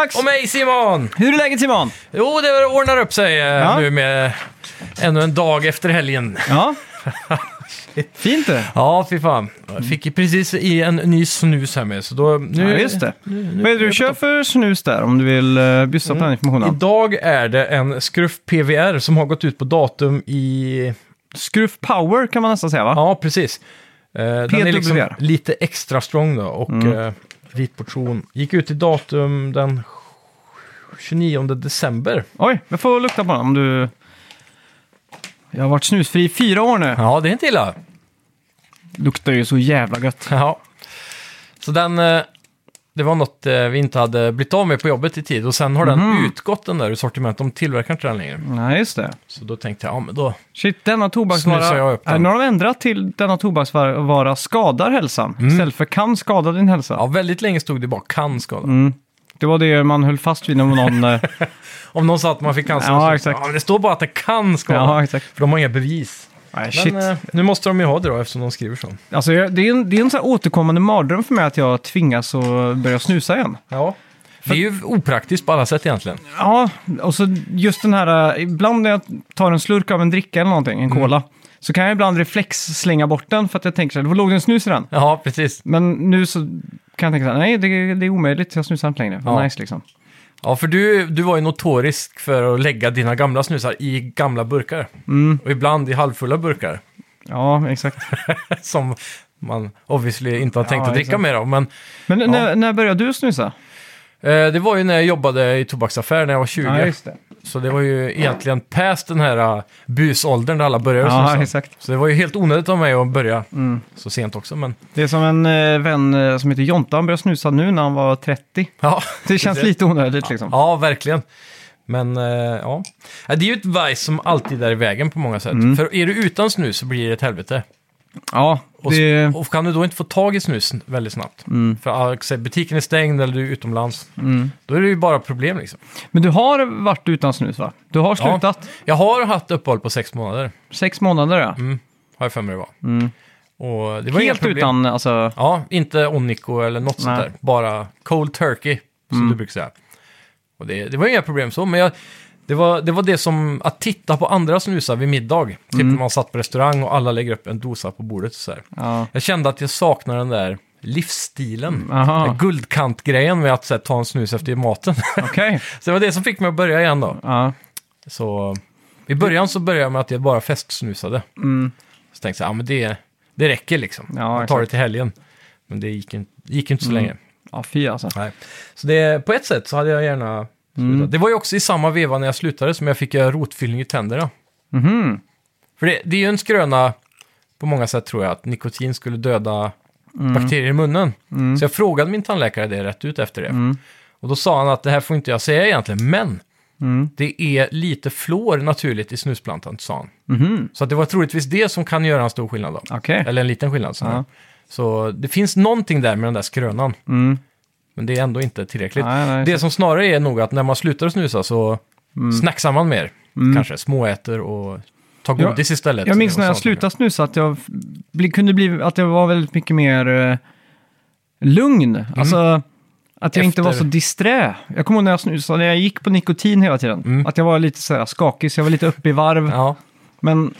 Max. Och mig, Simon. Hur är läget, Simon? Jo, det ordnar upp sig nu med ännu en dag efter helgen. Ja. Fint det. Ja, fy fan. Jag fick ju precis i en ny snus här med. Så då, nu, ja, just det. Nu, men du kör för snus där om du vill byssa på den informationen. Idag är det en Skruff PVR som har gått ut på datum i... Skruff Power kan man nästan säga, va? Ja, precis. Den är liksom lite extra strong då. Och ritportion gick ut i datum den 29 december. Oj, jag får lukta på den om du... Jag har varit snusfri i 4 år nu. Ja, det är inte illa. Luktar ju så jävla gött. Ja. Så den... Det var något vi inte hade blivit av med på jobbet i tid. Och sen har den utgått, den där ur sortimentet. De tillverkar inte den längre. Nej, just det. Så då tänkte jag, ja men då... Shit, denna tobaksvara... Nu har de ändrat till denna tobaksvara skadar hälsan. Istället för kan skada din hälsa. Ja, väldigt länge stod det bara kan skada. Mm. Det var det man höll fast vid om någon... om någon sa att man fick cancer. Ja, exakt. Ja, men det står bara att det kan skada. Ja, exakt. För de har inga bevis. Nej, shit. Men, nu måste de ju ha det då, eftersom de skriver så. Alltså, det är en sån här återkommande mardröm för mig att jag tvingas att börja snusa igen. Ja, det är ju opraktiskt på alla sätt egentligen. Ja, och så just den här... Ibland när jag tar en slurk av en dricka eller någonting, en cola... Så kan jag ibland reflex slänga bort den för att jag tänker så här, var låg den snus i den? Ja, precis. Men nu så kan jag tänka så här, nej det är omöjligt, jag snusar inte längre. Ja. Nice liksom. Ja, för du var ju notorisk för att lägga dina gamla snusar i gamla burkar. Mm. Och ibland i halvfulla burkar. Ja, exakt. Som man obviously inte har tänkt att dricka mer av. Men ja. när började du snusa? Det var ju när jag jobbade i tobaksaffär när jag var 20. Ja, just det. Så det var ju egentligen past den här busåldern där alla började. Ja, exakt. Så det var ju helt onödigt av mig att börja så sent också. Men... Det är som en vän som heter Jonta, han började snusa nu när han var 30. Ja. Det känns lite onödigt liksom. Ja, verkligen. Men ja, det är ju ett vice som alltid är i vägen på många sätt. Mm. För är du utan snus så blir det ett helvete. Ja, det... och kan du då inte få tag i snus väldigt snabbt för butiken är stängd eller du är utomlands då är det ju bara problem liksom. Men du har varit utan snus, va? Du har slutat? Ja, jag har haft uppehåll på 6 månader. 6 månader, ja. Har jag för mig det var. Och det var helt utan alltså... Ja, inte Onico eller något sånt där. Bara cold turkey som du brukar säga. Och det var inga problem så, men det var det som att titta på andra snusar vid middag. Typ när man satt på restaurang och alla lägger upp en dosa på bordet. Så här. Ja. Jag kände att jag saknar den där livsstilen. Den guldkantgrejen med att så här, ta en snus efter maten. Okay. Så det var det som fick mig att börja igen då. Ja. Så i början så började jag med att jag bara festsnusade. Så tänkte jag, ja men det räcker liksom. Ja, jag tar det till helgen. Men det gick inte så länge. Ja, fy alltså. Nej. Så det, på ett sätt så hade jag gärna... Det var ju också i samma veva när jag slutade som jag fick rotfyllning i tänderna. För det är ju en skröna på många sätt, tror jag, att nikotin skulle döda bakterier i munnen. Så jag frågade min tandläkare det rätt ut efter det. Och då sa han att det här får inte jag säga egentligen, men det är lite fluor naturligt i snusplantan, sa han. Så att det var troligtvis det som kan göra en stor skillnad då. Okay. Eller en liten skillnad. Så det finns någonting där med den där skrönan. Men det är ändå inte tillräckligt. Nej, det som snarare är nog att när man slutar snusa så snacksar man mer. Kanske småäter och tar godis istället. Jag minns när jag slutade snusa att jag att jag var väldigt mycket mer lugn. Alltså att jag inte var så disträ. Jag kommer ihåg när jag snusade, när jag gick på nikotin hela tiden. Att jag var lite så här skakig, så jag var lite uppe i varv. Ja. Men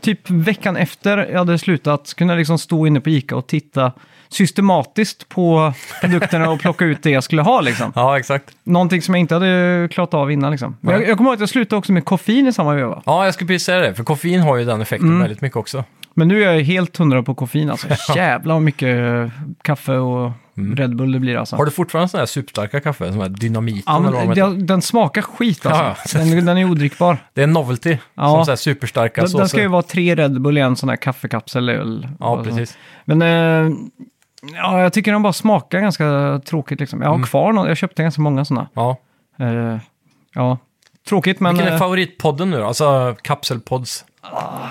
typ veckan efter jag hade slutat så kunde jag liksom stå inne på ICA och titta systematiskt på produkterna och plocka ut det jag skulle ha liksom. Ja, exakt. Någonting som jag inte hade klarat av innan liksom. Men jag kommer ihåg att jag slutade också med koffein i samma veva. Ja, jag skulle precis säga det, för koffein har ju den effekten väldigt mycket också. Men nu är jag helt 100 på koffein alltså. Jävla mycket kaffe och Red Bull det blir alltså. Har du fortfarande sån här superstarka kaffe, sån här dynamit? Ja, den smakar skit alltså. Ja. Den är odrickbar. Det är en novelty, som så här superstarka såser. Den ska ju vara 3 Red Bull i en sån här kaffekapsel. Ja, precis. Men jag tycker de bara smakar ganska tråkigt liksom. Jag har kvar någon, jag köpte ganska många såna. Ja. Tråkigt, men... Vilken är favoritpodden nu då? Alltså kapselpods?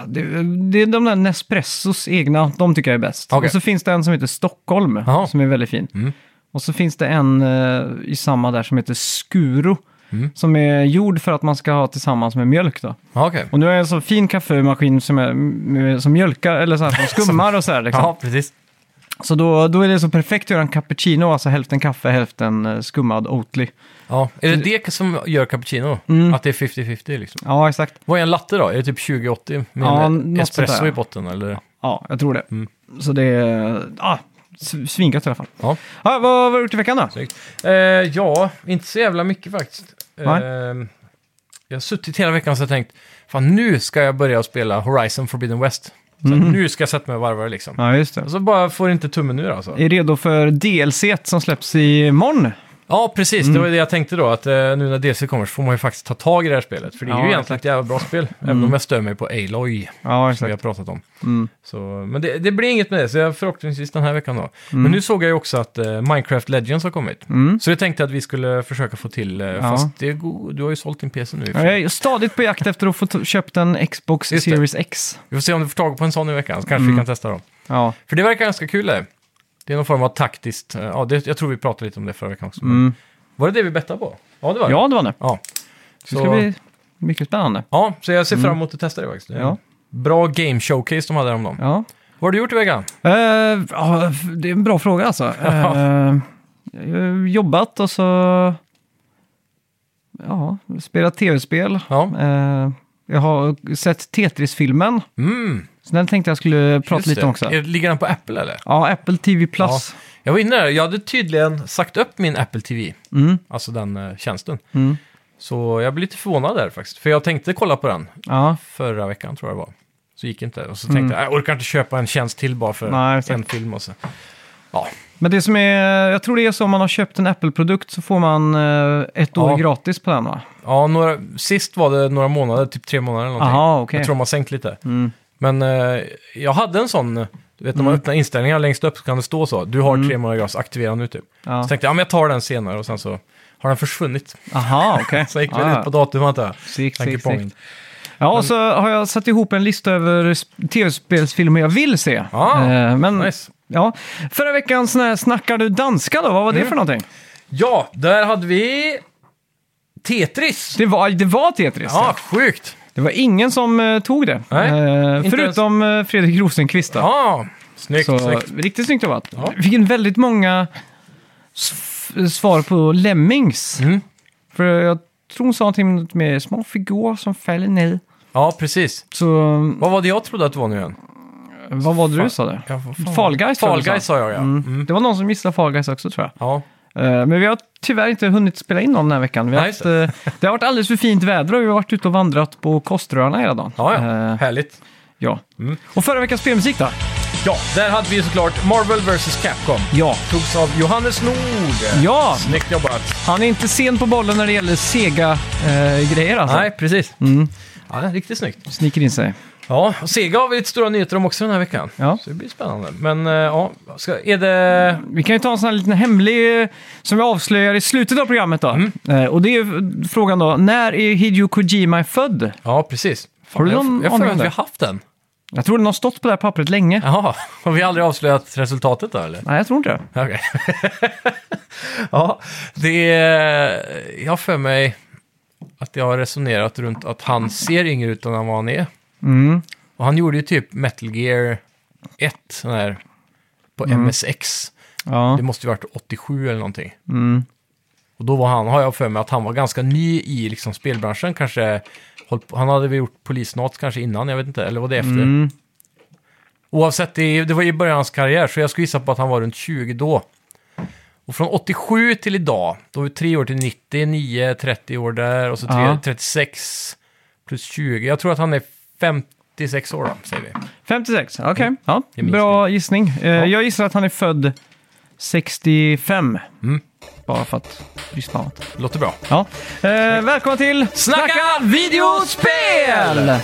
Det är de där Nespressos egna, de tycker jag är bäst. Okay. Och så finns det en som heter Stockholm, som är väldigt fin. Och så finns det en i samma där som heter Skuro, som är gjord för att man ska ha tillsammans med mjölk då. Okay. Och nu är en så fin kaffemaskin som mjölkar, eller så här, som skummar och så här liksom. Ja, precis. Så då är det så perfekt att göra en cappuccino, alltså hälften kaffe, hälften skummad Oatly. Ja, är det som gör cappuccino? Mm. Att det är 50-50 liksom? Ja, exakt. Vad är en latte då? Är det typ 20-80 med espresso i botten eller? Ja, jag tror det. Mm. Så det är... svinkat i alla fall. Ja. Ja, vad har du gjort i veckan då? Ja, inte så jävla mycket faktiskt. Jag har suttit hela veckan så jag tänkt, fan nu ska jag börja spela Horizon Forbidden West. Så nu ska jag sätta mig och varva liksom. Ja, just det. Och så bara får inte tummen nu alltså. Är redo för DLC som släpps imorgon? Ja, precis. Mm. Det var det jag tänkte då. Att nu när DLC kommer så får man ju faktiskt ta tag i det här spelet. För det är ju egentligen ett jävla bra spel. Även om jag stör mig på Aloy. Ja, som vi har pratat om. Mm. Så, men det blir inget med det. Så jag förhoppningsvis den här veckan då. Mm. Men nu såg jag ju också att Minecraft Legends har kommit. Mm. Så jag tänkte att vi skulle försöka få till. Fast det är du har ju sålt din PC nu. Ja, jag är stadigt på jakt efter att få köpt en Xbox Series X. Vi får se om du får tag på en sån i veckan. Så kanske vi kan testa dem. Ja. För det verkar ganska kul det. Det är någon form av taktiskt... Ja, jag tror vi pratade lite om det förra veckan också. Mm. Var det det vi bettade på? Ja, det var det. Ja, det var det. Ja. Så det ska bli mycket spännande. Ja, så jag ser fram emot att testa det faktiskt. Det bra game showcase de hade där om dem. Ja. Vad har du gjort i veckan? Det är en bra fråga alltså. Jag har jobbat och så... Ja, spelat tv-spel. Ja. Jag har sett Tetris-filmen. Mm. Så den tänkte jag skulle prata lite om också. Ligger den på Apple eller? Ja, Apple TV Plus. Ja. Jag var inne där. Jag hade tydligen sagt upp min Apple TV. Mm. Alltså den tjänsten. Mm. Så jag blev lite förvånad där faktiskt. För jag tänkte kolla på den förra veckan tror jag det var. Så gick inte. Och så tänkte jag orkar inte köpa en tjänst till bara för en film. Och så. Ja. Men det som är, jag tror det är så om man har köpt en Apple-produkt så får man ett år gratis på den va? Ja, sist var det några månader, typ 3 månader eller någonting. Aha, okay. Jag tror man sänkt lite. Mm. Men jag hade en sån, du vet när man öppnar inställningar längst upp så kan det stå så. Du har 3 månader gratis, aktivera nu typ. Ja. Så tänkte jag, men jag tar den senare och sen så har den försvunnit. Aha, okej. Okay. Så gick det ut på datum antar jag. Sick. Ja, och så har jag satt ihop en lista över tv-spelsfilmer jag vill se. Men, nice. Ja, förra veckan snackar du danska då, vad var det för någonting? Ja, där hade vi Tetris. Det var Tetris. Ja, sjukt. Det var ingen som tog det. Förutom Fredrik Rosenqvist. Ja, snyggt. Riktigt snyggt det var. Ja. Vi fick väldigt många svar på Lemmings. Mm. För jag tror hon sa någonting med små figurer som fäller ner. Ja, precis. Så, vad var det jag trodde att det var nu igen? Vad var det du sa där? Fall Guys sa jag. Ja. Mm. Det var någon som missade Fall Guys också tror jag. Ja. Men vi har tyvärr inte hunnit spela in någon den här veckan. Det har varit alldeles för fint väder och vi har varit ute och vandrat på Koströarna hela dagen. Ja, härligt. Ja. Mm. Och förra veckans spelmusik då? Ja, där hade vi såklart Marvel vs. Capcom. Ja. Togs av Johannes Nord. Ja. Snyggt jobbat. Han är inte sen på bollen när det gäller Sega-grejer alltså. Nej, precis. Mm. Ja, riktigt snyggt. Sniker in sig. Ja, och Sega har vi lite stora nyheter om också den här veckan. Ja. Så det blir spännande. Men är det... Vi kan ju ta en sån här liten hemlig som vi avslöjar i slutet av programmet då. Mm. Och det är ju frågan då, när är Hideo Kojima född? Ja, precis. Fan, jag tror att vi har haft den. Jag tror den har stått på det här pappret länge. Jaha, har vi aldrig avslöjat resultatet då eller? Nej, jag tror inte det. Okej. Ja, det är... Jag för mig att jag har resonerat runt att han ser yngre ut än vad han är. Mm. Och han gjorde ju typ Metal Gear 1 där, på MSX. Ja. Det måste ju varit 87 eller någonting. Mm. Och då var han, har jag för mig att han var ganska ny i liksom spelbranschen kanske. Han hade väl gjort polisnat kanske innan, jag vet inte, eller vad det efter. Mm. Oavsett, det var ju början av hans karriär så jag skulle gissa på att han var runt 20 då. Och från 87 till idag, då är 3 år till 90, 9, 30 år där och så 36 plus 20. Jag tror att han är 56 år, säger vi. 56, okej. Okay. Ja, bra gissning. Jag gissar att han är född 65. Mm. Bara för att lyssna annat. Låter bra. Ja. Välkomna till Snacka videospel!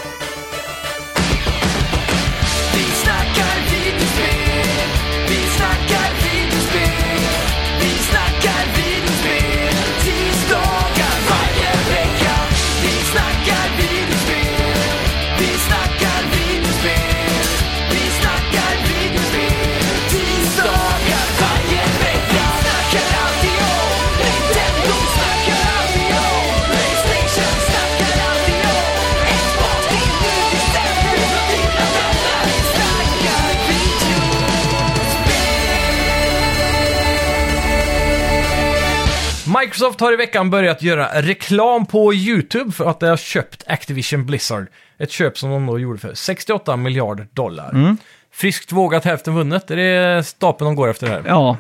Microsoft har i veckan börjat göra reklam på YouTube för att de har köpt Activision Blizzard. Ett köp som de då gjorde för $68 miljarder. Mm. Friskt vågat, hälften vunnet. Är det stapeln de går efter det här? Ja,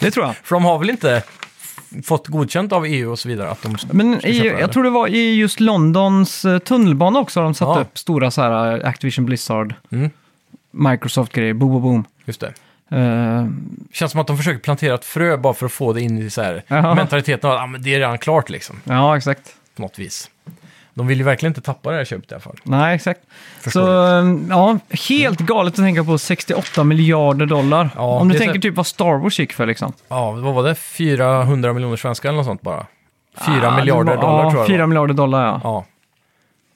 det tror jag. För de har väl inte fått godkänt av EU och så vidare att de... Men jag tror det var i just Londons tunnelbana också de satte upp stora så här Activision Blizzard, Microsoft-grejer, boom. Just det. Känns som att de försöker plantera ett frö bara för att få det in i så här mentaliteten att men det är redan klart liksom. Ja, exakt. På något vis. De vill ju verkligen inte tappa det här köpet i alla fall. Nej, exakt. Förstår så, ja, helt galet att tänka på $68 miljarder. Ja, om du tänker så... typ vad Star Wars gick för liksom. Ja, vad var det? 400 miljoner svenskar eller något sånt bara. 4 miljarder dollar tror jag. 4 miljarder dollar, ja.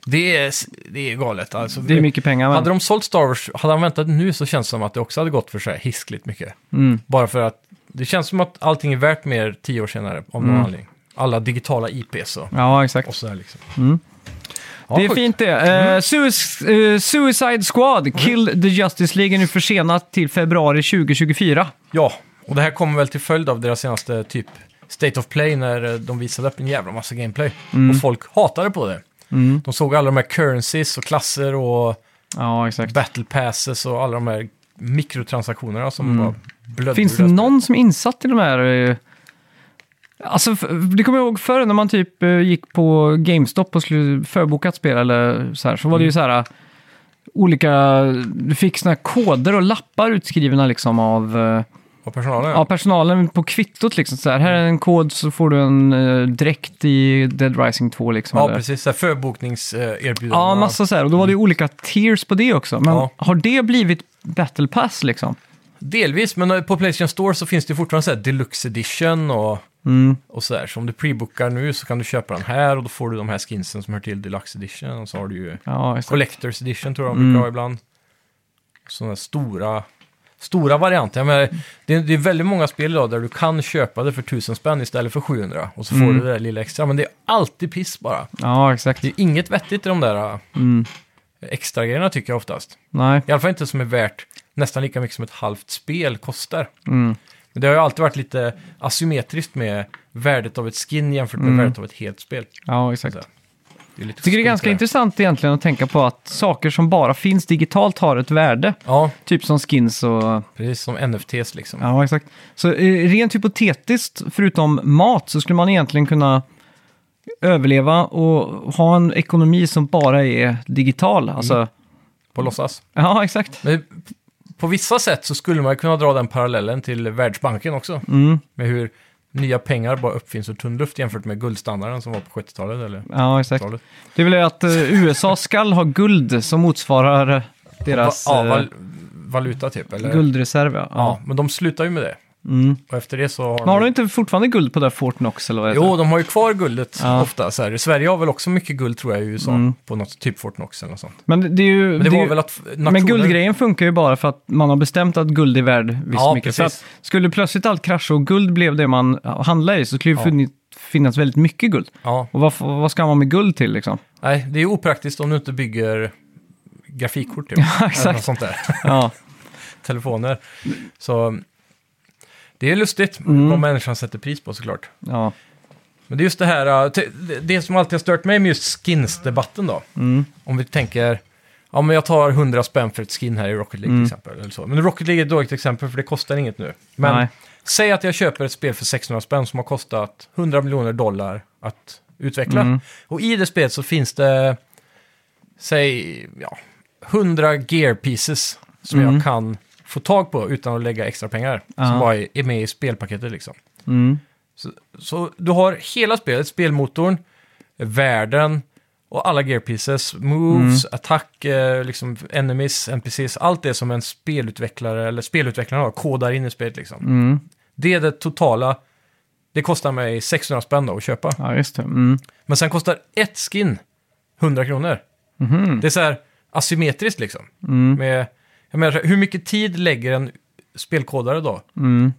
Det är galet. Alltså, det är mycket pengar. Men... Hade de sålt Star Wars, hade de väntat nu så känns det som att det också hade gått för sig hiskligt mycket. Mm. Bara för att det känns som att allting är värt mer 10 år senare om någon anledning. Alla digitala IPs och, exakt. Och så där liksom. Mm. Ja, det är fint det. Suicide Squad Kill the Justice League är nu försenat till februari 2024. Ja, och det här kommer väl till följd av deras senaste typ State of Play när de visade upp en jävla massa gameplay. Och folk hatade på det. Mm. De såg alla de här currencies och klasser och exakt. Battle passes och alla de här mikrotransaktionerna som var blödda. Finns det någon som är insatt i de här... Alltså, det kommer jag ihåg förr när man typ gick på GameStop och skulle förboka ett spel eller så här, så var det ju så här olika, du fick såna koder och lappar utskrivna liksom av personalen. Ja, personalen på kvittot liksom så här, här är en kod så får du en direkt i Dead Rising 2 liksom. Ja, eller? Precis, så här förbokningserbjudanden. Ja, massa så här, och då var det ju olika tiers på det också, men har det blivit Battle Pass liksom? Delvis, men på PlayStation Store så finns det fortfarande så här Deluxe Edition och så där. Så om du prebookar nu så kan du köpa den här och då får du de här skinsen som hör till Deluxe Edition. Och så har du ju Collector's Edition tror jag de brukar ha ibland. Sådana stora varianter. Jag menar, det är väldigt många spel idag där du kan köpa det för 1000 spänn istället för 700. Och så får du det där lilla extra. Men det är alltid piss bara. Ja, exakt. Det är inget vettigt i de där extra grejerna tycker jag oftast. Nej. I alla fall inte som är värt nästan lika mycket som ett halvt spel kostar. Men det har ju alltid varit lite asymmetriskt med värdet av ett skin jämfört med värdet av ett helt spel. Ja, exakt. Jag tycker det är ganska intressant egentligen att tänka på att saker som bara finns digitalt har ett värde. Ja. Typ som skins och... Precis, som NFTs liksom. Ja, exakt. Så rent hypotetiskt, förutom mat, så skulle man egentligen kunna överleva och ha en ekonomi som bara är digital. Alltså... På låtsas. Ja, exakt. Men... På vissa sätt så skulle man kunna dra den parallellen till Världsbanken också. Med hur nya pengar bara uppfinns ur tunn luft jämfört med guldstandarden som var på 70-talet. Eller ja, exakt. 80-talet. Det vill säga att USA skall ha guld som motsvarar deras valuta typ. Eller? Guldreserv, ja. Men de slutar ju med det. Och efter det så har men har de inte fortfarande guld på där Fortnox? Eller vad heter det? De har ju kvar guldet ofta. Så här. Sverige har väl också mycket guld tror jag i USA på något typ Fortnox eller något sånt. Men det är ju, men det var väl att nationer... Men guldgrejen funkar ju bara för att man har bestämt att guld är värd visst mycket. Så att skulle plötsligt allt krascha och guld blev det man handlar i så skulle ju finnas väldigt mycket guld. Ja. Och vad ska man med guld till liksom? Nej, det är ju opraktiskt om du inte bygger grafikkort typ. Ja, exakt. Något sånt där. Ja. Telefoner. Så... Det är lustigt vad människan sätter pris på såklart. Ja. Men det är just det här, det som alltid har stört mig med just skins-debatten då. Om vi tänker, men jag tar 100 spänn för ett skin här i Rocket League till exempel. Eller så. Men Rocket League är ett dåligt exempel för det kostar inget nu. Men säg att jag köper ett spel för 600 spänn som har kostat $100 miljoner att utveckla. Och i det spelet så finns det, säg 100 gear pieces som jag kan... få tag på utan att lägga extra pengar som bara är med i spelpaketet liksom. Så du har hela spelet, spelmotorn, världen och alla gear pieces, moves, attack, liksom enemies, NPCs, allt det som en spelutvecklare eller spelutvecklaren har kodar in i spelet liksom. Det är det totala. Det kostar mig 600 spänn då att köpa. Ja, just det. Men sen kostar ett skin 100 kronor. Det är så här asymmetriskt liksom. Med Jag menar, hur mycket tid lägger en spelkodare då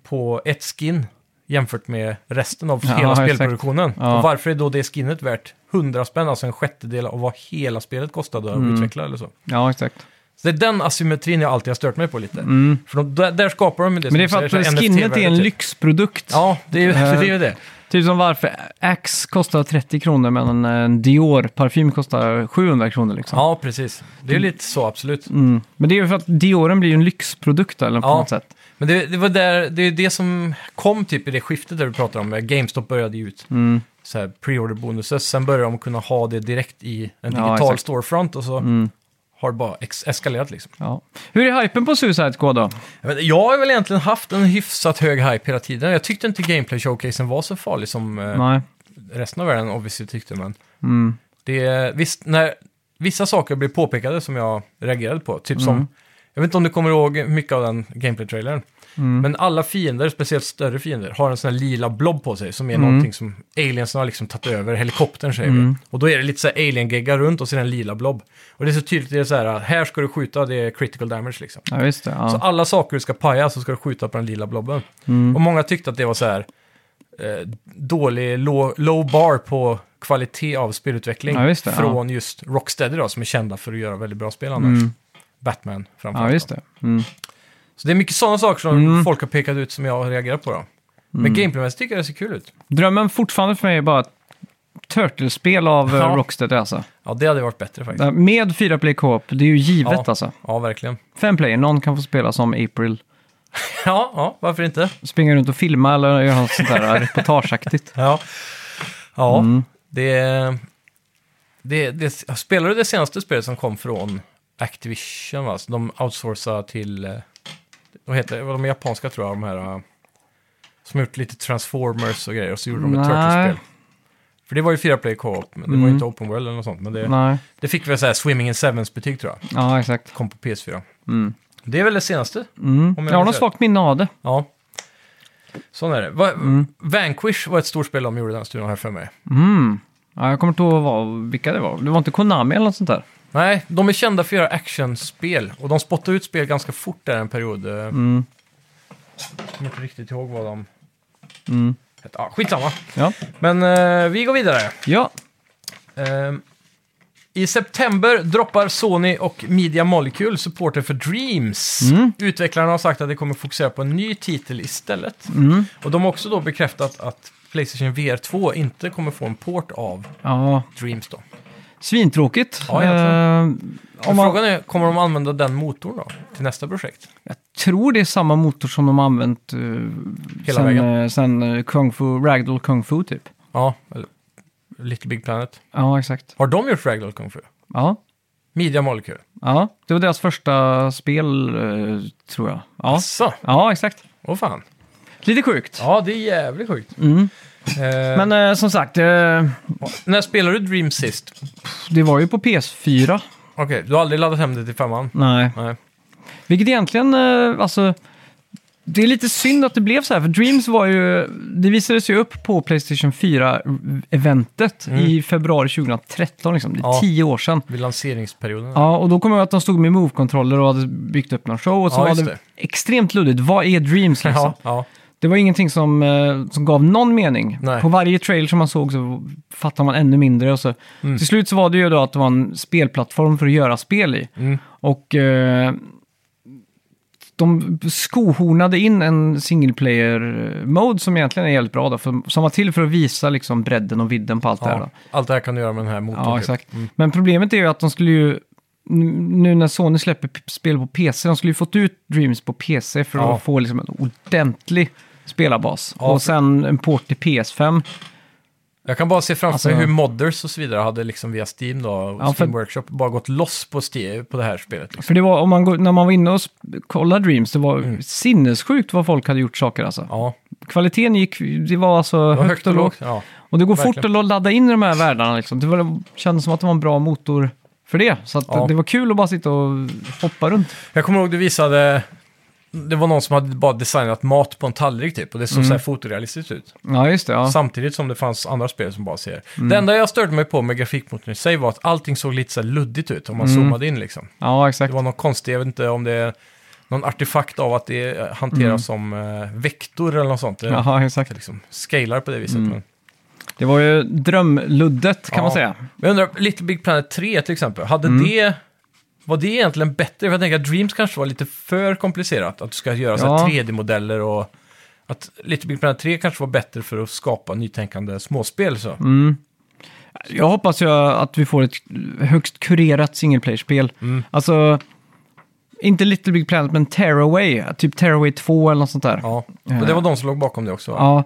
på ett skin jämfört med resten av hela spelproduktionen? Ja. Och varför är då det skinnet värt 100 spänn, alltså en sjättedel av vad hela spelet kostade att utveckla eller så? Ja, exakt. Så det är den asymmetrin jag alltid har stört mig på lite. För där skapar de det. Men det är för att skinnet är en lyxprodukt. Ja, det är ju det. Typ som varför Axe kostar 30 kronor men en Dior-parfym kostar 700 kronor liksom. Ja, precis. Det är lite så, absolut. Mm. Men det är ju för att Dioren blir ju en lyxprodukt eller på något sätt. Men det var där, det är det som kom typ i det skiftet där du pratar om. GameStop började ju ut så här pre-order bonuses. Sen började de kunna ha det direkt i en digital storefront och så... Mm. Har bara eskalerat liksom. Ja. Hur är hypen på Suicide Squad då? Jag har väl egentligen haft en hyfsat hög hype hela tiden. Jag tyckte inte gameplay-showcasen var så farlig som resten av världen obviously tyckte. Men det, visst, när vissa saker blev påpekade som jag reagerade på. Typ som, jag vet inte om du kommer ihåg mycket av den gameplay-trailern. Mm. Men alla fiender, speciellt större fiender, har en sån här lila blob på sig som är någonting som aliensen har liksom tagit över helikoptern, säger vi. Och då är det lite så här alien-geggar runt och så är det en lila blob. Och det är så tydligt, det är så här ska du skjuta, det är critical damage liksom. Ja, just det, ja. Så alla saker du ska paja så ska du skjuta på den lila blobben. Och många tyckte att det var så här dålig, low bar på kvalitet av spelutveckling från just Rocksteady då, som är kända för att göra väldigt bra spel annars. Batman framförallt. Ja, just det. Så det är mycket sådana saker som folk har pekat ut som jag har reagerat på då. Men gameplaymässigt tycker jag det ser kul ut. Drömmen fortfarande för mig är bara ett turtlespel av Rocksteady alltså. Ja, det hade varit bättre faktiskt. Med 4-player co-op, det är ju givet alltså. Ja, verkligen. 5-player, någon kan få spela som April. ja, varför inte? Springer runt och filma eller gör något sånt där reportageaktigt. Ja. Det spelar du det senaste spelet som kom från Activision va? Så de outsourcar till... De japanska tror jag, de här som gjort lite Transformers och grejer och så gjorde de ett turtlespel. För det var ju 4-player co-op, men det var ju inte open world eller något sånt. Men det fick väl såhär Swimming in Sevens betyg tror jag. Ja, exakt. Kom på PS4. Det är väl det senaste. Jag har något svagt minne av det. Ja. Sån är det. Vanquish var ett stort spel de gjorde den studion här för mig. Ja, jag kommer inte ihåg vilka det var. Det var inte Konami eller något sånt där. Nej, de är kända för att göra actionspel. Och de spottade ut spel ganska fort där en period. Jag kommer inte riktigt ihåg vad de... skitsamma. Ja. Men vi går vidare. Ja. I september droppar Sony och Media Molecule supporter för Dreams. Utvecklarna har sagt att de kommer fokusera på en ny titel istället. Och de har också då bekräftat att PlayStation VR 2 inte kommer få en port av Dreams då. Svintråkigt. Ja, frågan är, kommer de använda den motorn då till nästa projekt? Jag tror det är samma motor som de använt hela vägen. Sen Kung Fu, Ragdoll Kung Fu typ. Ja, eller Little Big Planet. Ja, exakt. Har de gjort Ragdoll Kung Fu? Ja. Media Molecule? Ja, det var deras första spel tror jag. Ja. Asså? Ja, exakt. Åh fan. Lite sjukt. Ja, det är jävligt sjukt. Men som sagt... När spelade du Dream sist? Det var ju på PS4. Okej, du har aldrig laddat hem det till 5:an? Nej. Vilket egentligen... alltså, det är lite synd att det blev så här. För Dreams var ju... Det visades ju upp på PlayStation 4-eventet i februari 2013. Liksom. Det är 10 år sedan. Vid lanseringsperioden. Ja, och då kom jag att de stod med Move-kontroller och hade byggt upp någon show. Och så var det extremt luddigt. Vad är Dreams liksom? Ja. Det var ingenting som gav någon mening. Nej. På varje trail som man såg så fattar man ännu mindre. Och så. Till slut så var det ju då att det var en spelplattform för att göra spel i. Och de skohornade in en single-player-mode som egentligen är helt bra. Då, som var till för att visa liksom bredden och vidden på allt det här. Då. Allt det här kan du göra med den här motorn. Ja, exakt. Men problemet är ju att de skulle ju... Nu när Sony släpper spel på PC, de skulle ju fått ut Dreams på PC för att få liksom en ordentlig spelarbas. Ja, och sen en port till PS5. Jag kan bara se framför mig hur modders och så vidare hade liksom via Steam då, och Steam Workshop bara gått loss på det här spelet. Liksom. För det var, om man går, när man var inne och kollade Dreams, det var sinnessjukt vad folk hade gjort saker alltså. Ja. Kvaliteten gick, det var alltså högt och lågt. Ja. Och det går fort att ladda in i de här världarna liksom. Det kändes som att det var en bra motor för det, så att det var kul att bara sitta och hoppa runt. Jag kommer ihåg du visade, det var någon som hade bara designat mat på en tallrik typ, och det såg så här fotorealistiskt ut. Ja, just det. Ja. Samtidigt som det fanns andra spel som bara ser. Det enda jag störde mig på med grafikmotorn i sig var att allting såg lite så här luddigt ut om man zoomade in liksom. Ja, exakt. Det var något konstigt, jag vet inte om det är någon artefakt av att det hanteras som vektor eller något sånt. Det, ja, exakt. Liksom scalar på det viset, men det var ju drömluddet kan man säga. Jag undrar, Little Big Planet 3 till exempel, hade var det egentligen bättre? För jag tänker att Dreams kanske var lite för komplicerat. Att du ska göra så här 3D-modeller och att Little Big Planet 3 kanske var bättre för att skapa nytänkande småspel. Så. Mm. Jag hoppas ju att vi får ett högst kurerat singleplayer-spel. Mm. Alltså, inte Little Big Planet, men Tearaway. Typ Tearaway 2 eller något sånt där. Ja, och det var de som låg bakom det också. Ja.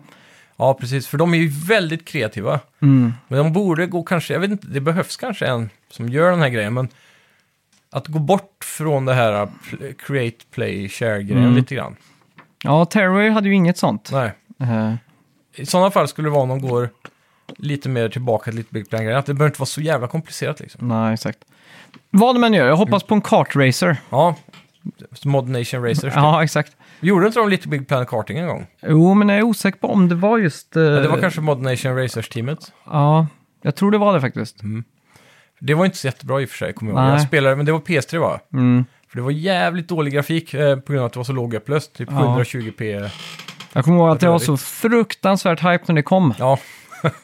Ja, precis. För de är ju väldigt kreativa. Mm. Men de borde gå kanske, jag vet inte, det behövs kanske en som gör den här grejen, men att gå bort från det här create, play, share-grejen lite grann. Ja, Tearaway hade ju inget sånt. Nej. I sådana fall skulle det vara om de går lite mer tillbaka till lite Big Planet. Det behöver inte vara så jävla komplicerat liksom. Nej, exakt. Vad man gör, jag hoppas på en kartracer. Ja, Mod Nation Racer. Ja, exakt. Gjorde inte de lite Big Planet karting en gång? Jo, men jag är osäker på om det var just... Ja, det var kanske Mod Nation Racers-teamet. Ja, jag tror det var det faktiskt. Mm. Det var inte så jättebra i och för sig, kommer jag ihåg. Jag spelade, men det var PS3 va? Mm. För det var jävligt dålig grafik på grund av att det var så lågupplöst. Typ 720p. Jag kommer ihåg att det var så fruktansvärt hype när det kom. Ja.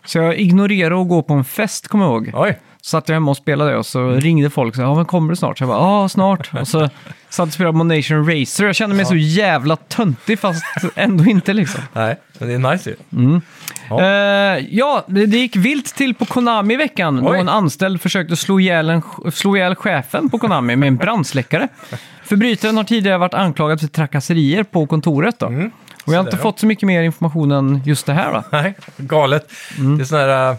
Så jag ignorerade att gå på en fest, kommer jag ihåg. Oj. Så satt jag hemma och spelade och så ringde folk. Ja, men kommer du snart? Så jag bara, ja, snart. Och så satt och spelade Mod Nation Racer. Jag kände mig så jävla töntig, fast ändå inte liksom. Nej, men det är nice ju. Mm. Ja. Det gick vilt till på Konami i veckan. Då en anställd försökte slå ihjäl chefen på Konami med en brandsläckare. Förbrytaren har tidigare varit anklagad för trakasserier på kontoret då. Mm. Och jag har inte fått så mycket mer information än just det här va? Nej, galet. Mm. Det är sån här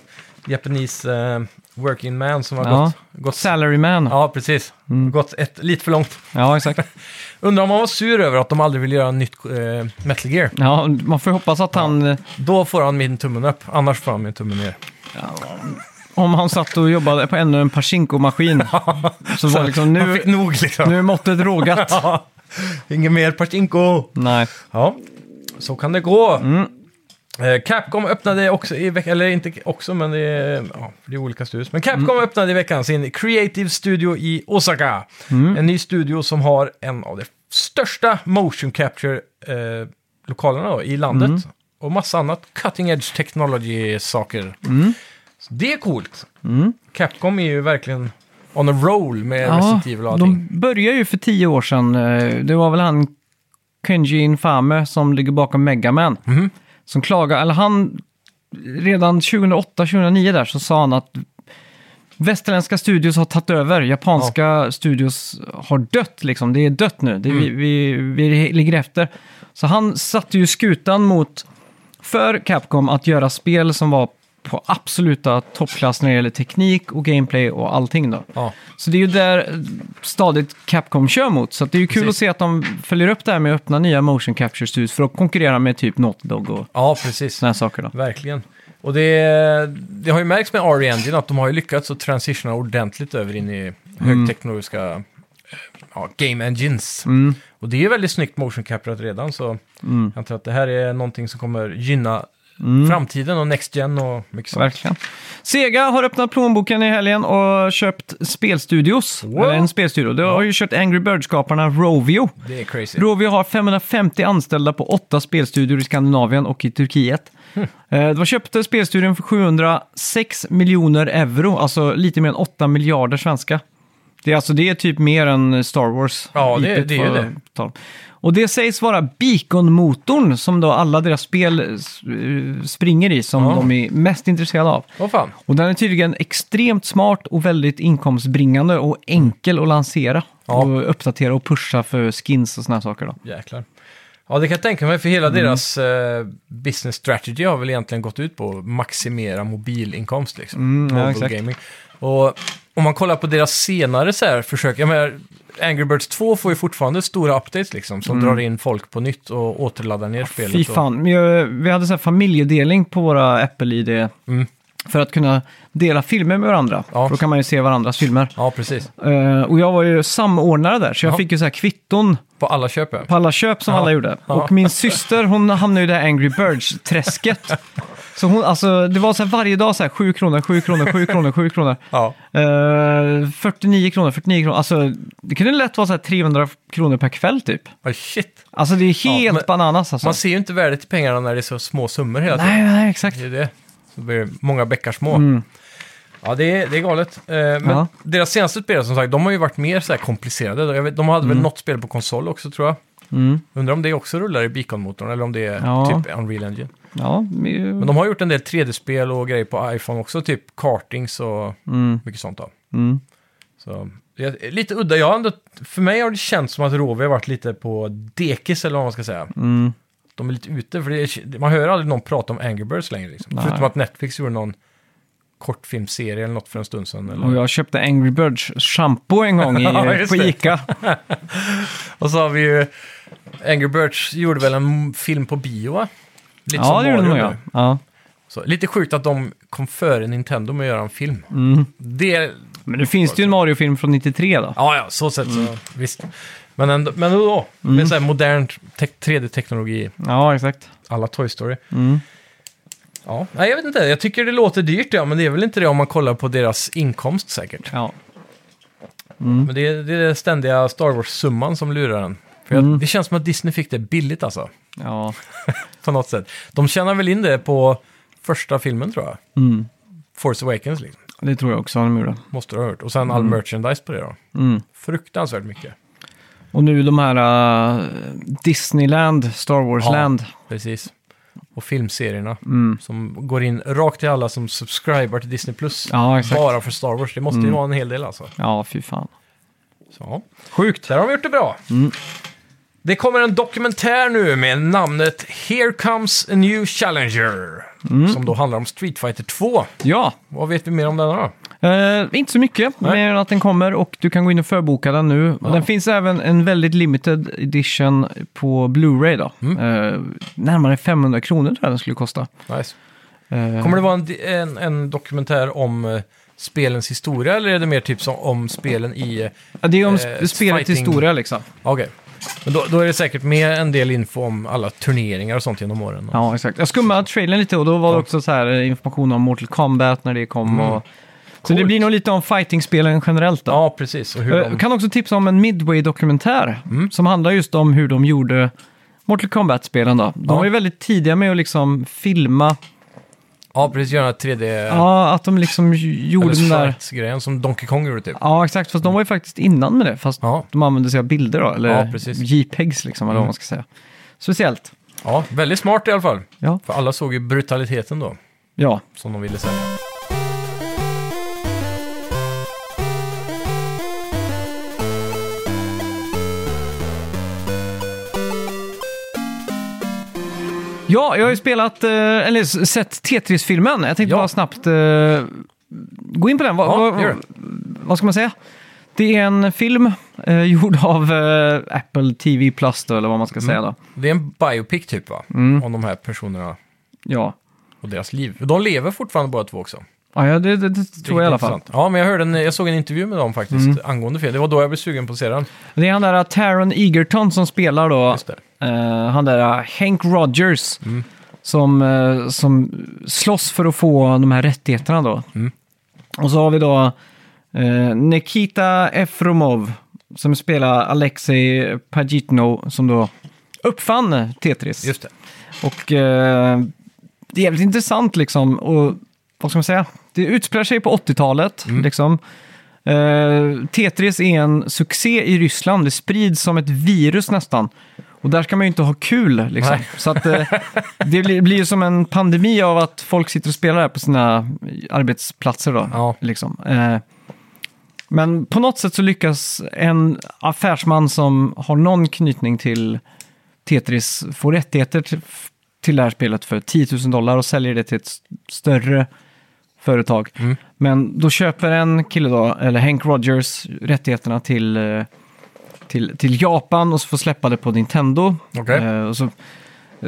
japanese working man som har gått... Salary man. Ja, precis. Mm. Gått lite för långt. Ja, exakt. Undrar om han var sur över att de aldrig ville göra en nytt Metal Gear. Ja, man får hoppas att han... Då får han min tummen upp, annars får han min tummen ner. Ja. Om han satt och jobbade på ännu en Pachinko-maskin. Så var liksom nu... Han fick nog liksom. Nu är måttet rågat. Ja. Ingen mer Pachinko. Nej. Ja. Så kan det gå. Mm. Capcom öppnade också i veckan, eller inte också, men det är olika studios. Men Capcom öppnade i veckan sin Creative Studio i Osaka. Mm. En ny studio som har en av de största motion capture lokalerna då, i landet. Mm. Och massa annat cutting edge technology-saker. Mm. Så det är coolt. Mm. Capcom är ju verkligen on a roll med Resident Evil och allting. De började ju för 10 år sedan. Det var väl han Kenji Infame som ligger bakom Mega Man. Mm. Som klagade, eller han redan 2008-2009 där så sa han att västerländska studios har tagit över, japanska studios har dött liksom, det är dött nu, det, vi ligger efter. Så han satte ju skutan mot för Capcom att göra spel som var på absoluta toppklass när det gäller teknik och gameplay och allting då. Ja. Så det är ju där stadigt Capcom kör mot. Så det är ju kul att se att de följer upp det här med att öppna nya motion capture studios för att konkurrera med typ Naughty Dog och såna här saker då. Verkligen. Och det har ju märkts med RE Engine att de har ju lyckats att transitiona ordentligt över in i högteknologiska game engines. Mm. Och det är ju väldigt snyggt motion capturat redan, så jag antar att det här är någonting som kommer gynna framtiden och next gen och mycket sånt. Verkligen. Sega har öppnat plånboken i helgen och köpt spelstudios. Wow. Eller en spelstudio. De har ju köpt Angry Birds-skaparna Rovio. Det är crazy. Rovio har 550 anställda på 8 spelstudior i Skandinavien och i Turkiet. De köpte spelstudion för 706 miljoner euro. Alltså lite mer än 8 miljarder svenska. Det är typ mer än Star Wars. Ja, det är det. Och det sägs vara Beacon-motorn som då alla deras spel springer i, som de är mest intresserade av. Åh fan. Och den är tydligen extremt smart och väldigt inkomstbringande och enkel att lansera och uppdatera och pusha för skins och såna här saker då. Jäklar. Ja, det kan jag tänka mig, för hela deras business strategy har väl egentligen gått ut på att maximera mobilinkomst liksom. Ja, exakt. Gaming. Och om man kollar på deras senare så här försök, jag menar, Angry Birds 2 får ju fortfarande stora updates liksom, som drar in folk på nytt och återladdar ner spelet. Fy fan, vi hade så här familjedelning på våra Apple ID för att kunna dela filmer med varandra. Ja. Då kan man ju se varandras filmer. Ja, precis. Och jag var ju samordnare där, så jag fick ju så här kvitton. På alla köp? Ja. På alla köp som alla gjorde. Ja. Och min syster, hon hamnade ju där Angry Birds-träsket. Så hon, alltså, det var så här varje dag så här 7 kronor. Ja. 49 kronor. Alltså, det kunde lätt vara så här 300 kronor per kväll typ. Oh, shit. Alltså det är helt bananas alltså. Man ser ju inte värdet i pengarna när det är så små summor hela tiden. Nej, exakt. Det är det. Så blir det många bäckar små. Mm. Ja, det är galet. Men deras senaste spel, som sagt, de har ju varit mer så här komplicerade. De hade väl något spel på konsol också, tror jag. Mm. Undrar om det också rullar i Beacon-motorn eller om det är typ Unreal Engine. Ja, men de har gjort en del 3D-spel och grejer på iPhone också, typ kartings och mycket sånt då. Mm. Så lite udda. För mig har det känts som att Rovio har varit lite på dekis eller vad man ska säga. Mm. De är lite ute, för man hör aldrig någon prata om Angry Birds längre liksom. Förutom att Netflix gjorde någon kortfilmserie eller något för en stund sedan. Eller? Och jag köpte Angry Birds shampoo en gång på ICA. Och så har vi ju Angry Birds gjorde väl en film på bio, va? Lite som det gjorde de, ja. Så, lite sjukt att de kom före Nintendo med att göra en film. Mm. Men nu finns det ju en Mario-film från 93 då. Ja, så sett så, visst. Men då, med så här modern 3D-teknologi. Ja, exakt. Alla Toy Story. Mm. Ja, nej, jag vet inte. Jag tycker det låter dyrt, men det är väl inte det om man kollar på deras inkomst säkert. Ja. Mm. Men det är den ständiga Star Wars-summan som lurar den. För det känns som att Disney fick det billigt alltså. Ja. På något sätt. De tjänar väl in det på första filmen, tror jag. Mm. Force Awakens liksom. Det tror jag också han gjorde. Måste du ha hört. Och sen all merchandise på det då. Mm. Fruktansvärt mycket. Och nu de här Disneyland, Star Wars-land. Ja, precis. Och filmserierna som går in rakt till alla som subscriber till Disney Plus. Ja, exakt. Bara för Star Wars. Det måste ju vara en hel del alltså. Ja, fy fan. Så. Sjukt. Där har vi gjort det bra. Mm. Det kommer en dokumentär nu med namnet Here Comes a New Challenger. Mm. Som då handlar om Street Fighter 2. Ja. Vad vet vi mer om den då? Inte så mycket, mer att den kommer och du kan gå in och förboka den nu. Ja. Den finns även en väldigt limited edition på Blu-ray då. Mm. Närmare 500 kronor tror jag den skulle kosta. Nice. Kommer det vara en dokumentär om spelens historia eller är det mer tips om spelen i... det är om spelets historia liksom. Okej. Men då är det säkert med en del info om alla turneringar och sånt genom åren. Ja, exakt. Jag skummade trailern lite och då var det också så här information om Mortal Kombat när det kom. Mm. Och... Så det blir nog lite om fighting-spelen generellt då. Ja, precis. Och hur de... Jag kan också tipsa om en Midway-dokumentär som handlar just om hur de gjorde Mortal Kombat-spelen då. De var ju väldigt tidiga med att liksom filma. Ja, precis. Göra 3D... Ja, att de liksom gjorde den där... grejen som Donkey Kong gjorde typ. Ja, exakt. Fast de var ju faktiskt innan med det. Fast de använde sig av bilder då. Eller JPEGs liksom, eller vad man ska säga. Speciellt. Ja, väldigt smart i alla fall. Ja. För alla såg ju brutaliteten då. Ja. Som de ville säga. Ja, jag har ju spelat, eller sett Tetris-filmen. Jag tänkte bara snabbt gå in på den. Vad ska man säga? Det är en film gjord av Apple TV Plus då, eller vad man ska säga då. Det är en biopic typ, va? Om de här personerna och deras liv. De lever fortfarande bara två också. Ja, det tror jag i alla fall. Ja, men jag såg en intervju med dem faktiskt angående film. Det var då jag blev sugen på att se den. Det är han där Taron Egerton som spelar då. Just det. Han där Hank Rogers som slåss för att få de här rättigheterna då. Mm. Och så har vi då Nikita Efromov som spelar Alexei Pajitno som då uppfann Tetris. Just det. Och det är jävligt intressant liksom, och vad ska man säga? Det utspelar sig på 80-talet liksom. Tetris är en succé i Ryssland. Det sprids som ett virus nästan. Och där ska man ju inte ha kul liksom. Så att, det blir ju som en pandemi av att folk sitter och spelar här på sina arbetsplatser då, liksom. Men på något sätt så lyckas en affärsman som har någon knytning till Tetris få rättigheter till det här spelet för $10,000 och säljer det till ett större företag. Mm. Men då köper en kille då, eller Hank Rogers, rättigheterna till Japan och så får släppa det på Nintendo. Okay. Och så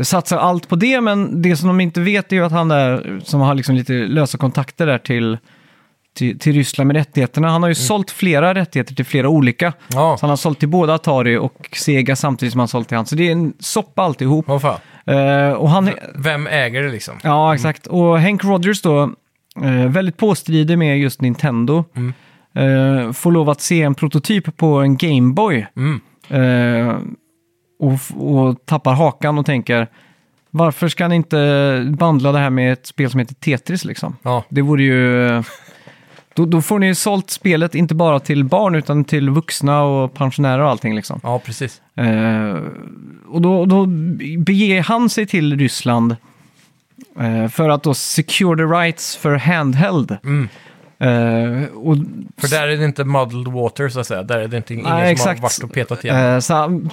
satsar allt på det, men det som de inte vet är ju att han där som har liksom lite lösa kontakter där till Ryssland med rättigheterna, han har ju sålt flera rättigheter till flera olika. Så han har sålt till både Atari och Sega samtidigt som han sålt till han. Så det är en soppa alltihop. Och vem äger det liksom? Ja, exakt. Och Hank Rogers då, väldigt påstridig med just Nintendo. Får lov att se en prototyp på en Gameboy och tappar hakan och tänker, varför ska ni inte bandla det här med ett spel som heter Tetris liksom? Det vore ju Då får ni ju sålt spelet inte bara till barn utan till vuxna och pensionärer och allting liksom. Ja, precis. Och då beger han sig till Ryssland för att då secure the rights för handheld. Mm. Och för där är det inte muddled water så att säga. Där är det inte ingen som har varit och petat igen.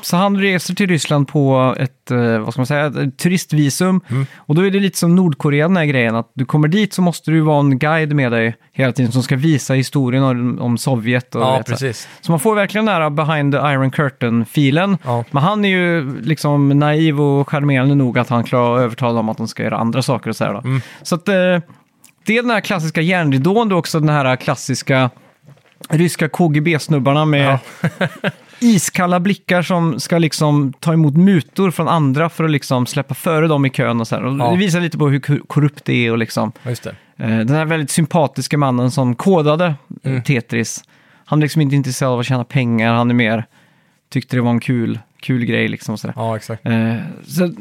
Så han reser till Ryssland på ett, vad ska man säga, ett turistvisum. Mm. Och då är det lite som Nordkorea den här grejen. Att du kommer dit så måste du vara en guide med dig hela tiden som ska visa historien om Sovjet. Och ja, precis. Så man får verkligen den här behind the Iron Curtain-filen. Ja. Men han är ju liksom naiv och charmerande nog att han klarar att övertala om att de ska göra andra saker och så här då. Mm. Så att... det är den här klassiska järnridån, då också den här klassiska ryska KGB-snubbarna med iskalla blickar som ska liksom ta emot mutor från andra för att liksom släppa före dem i kön och så här. Och det visar lite på hur korrupt det är och liksom. Just det. Den här väldigt sympatiska mannen som kodade Tetris. Han är liksom inte intresserad av att tjäna pengar, han är mer tyckte det var en kul grej liksom sådär. Ja, exakt. Så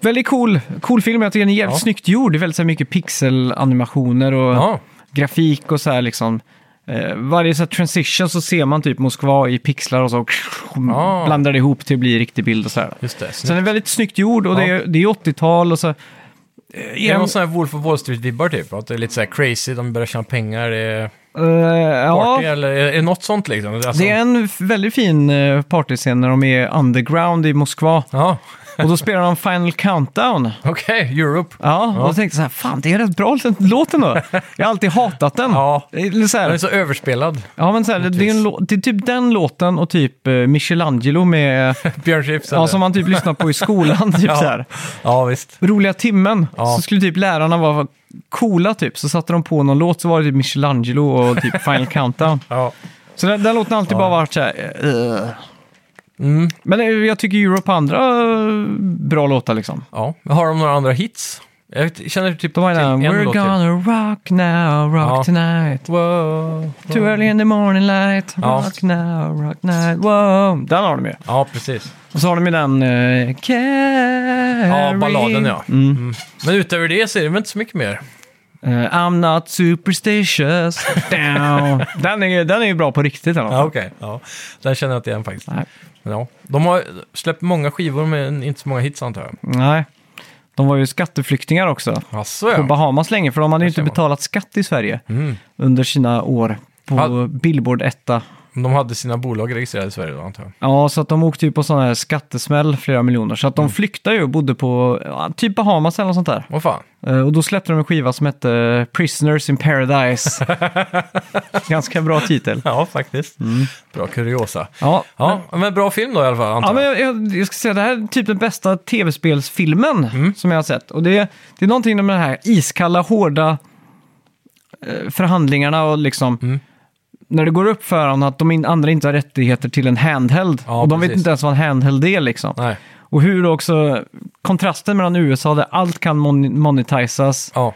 väldigt cool film. Jag tycker den är jävligt snyggt gjord. Det är väldigt så här mycket pixelanimationer och grafik och så här liksom. Varje så här transition så ser man typ Moskva i pixlar och så och blandar det ihop till att bli riktig bild och så här. Just det. Snyggt. Så den är väldigt snyggt gjord och det är 80-tal och så. Är det någon sån här Wolf of Wall Street-vibbar typ? Att det är lite så här crazy, de börjar tjäna pengar, det är... party, eller är något sånt liksom? Alltså... Det är en väldigt fin partyscen när de är underground i Moskva. Ja. Och då spelar de Final Countdown. Okej, Europe. Ja, och då tänkte jag så här, fan det är rätt bra låten då. Jag har alltid hatat den. Ja, så här. Den är så överspelad. Ja, men så här, det är typ den låten och typ Michelangelo med Björn Chips. Ja, som man typ lyssnar på i skolan. Typ så här. Ja, visst. Roliga timmen. Ja. Så skulle typ lärarna vara coola typ. Så satte de på någon låt så var det typ Michelangelo och typ Final Countdown. Ja. Så den låten alltid bara varit så här... Mm. Men jag tycker Europe andra bra låtar liksom. Ja, har de några andra hits? Jag känner typ de en We're gonna typ. Rock now, rock tonight. Whoa. Too early in the morning light. Rock now, rock night. Whoa. Den har de ju. Ja, precis. Och så har de ju den Carrie. Ja, balladen Mm. Men utöver det så är det väl inte så mycket mer. I'm not superstitious. Den är ju bra på riktigt. Ja, okej. Ja. Den känner jag inte igen faktiskt. Nej. Ja. De har släppt många skivor men inte så många hits antar jag. Nej. De var ju skatteflyktingar också. Asså, ja. På Bahamas länge för de hade ju inte betalat skatt i Sverige under sina år på Billboard 1. De hade sina bolag registrerade i Sverige då antar jag. Ja, så att de åkte ju på sådana här skattesmäll flera miljoner. Så att de flyktade ju och bodde på typ Bahamas eller något sånt där. Vad fan? Och då släppte de en skiva som hette Prisoners in Paradise. Ganska bra titel. Ja, faktiskt. Mm. Bra kuriosa. Ja, men bra film då i alla fall antar jag. Ja, men jag ska säga det här är typ den bästa tv-spelsfilmen som jag har sett. Och det är någonting med det här iskalla, hårda förhandlingarna och liksom... När det går upp för honom att de andra inte har rättigheter till en handheld. Ja, och de vet inte ens vad en handheld är liksom. Nej. Och hur också kontrasten mellan USA där allt kan monetisas. Ja.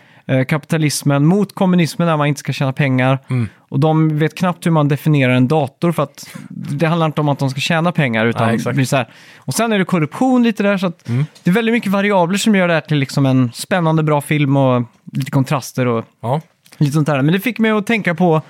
Kapitalismen mot kommunismen där man inte ska tjäna pengar. Mm. Och de vet knappt hur man definierar en dator för att det handlar inte om att de ska tjäna pengar utan det blir så här. Och sen är det korruption lite där så att det är väldigt mycket variabler som gör det här till liksom en spännande bra film och lite kontraster och lite sånt där. Men det fick mig att tänka på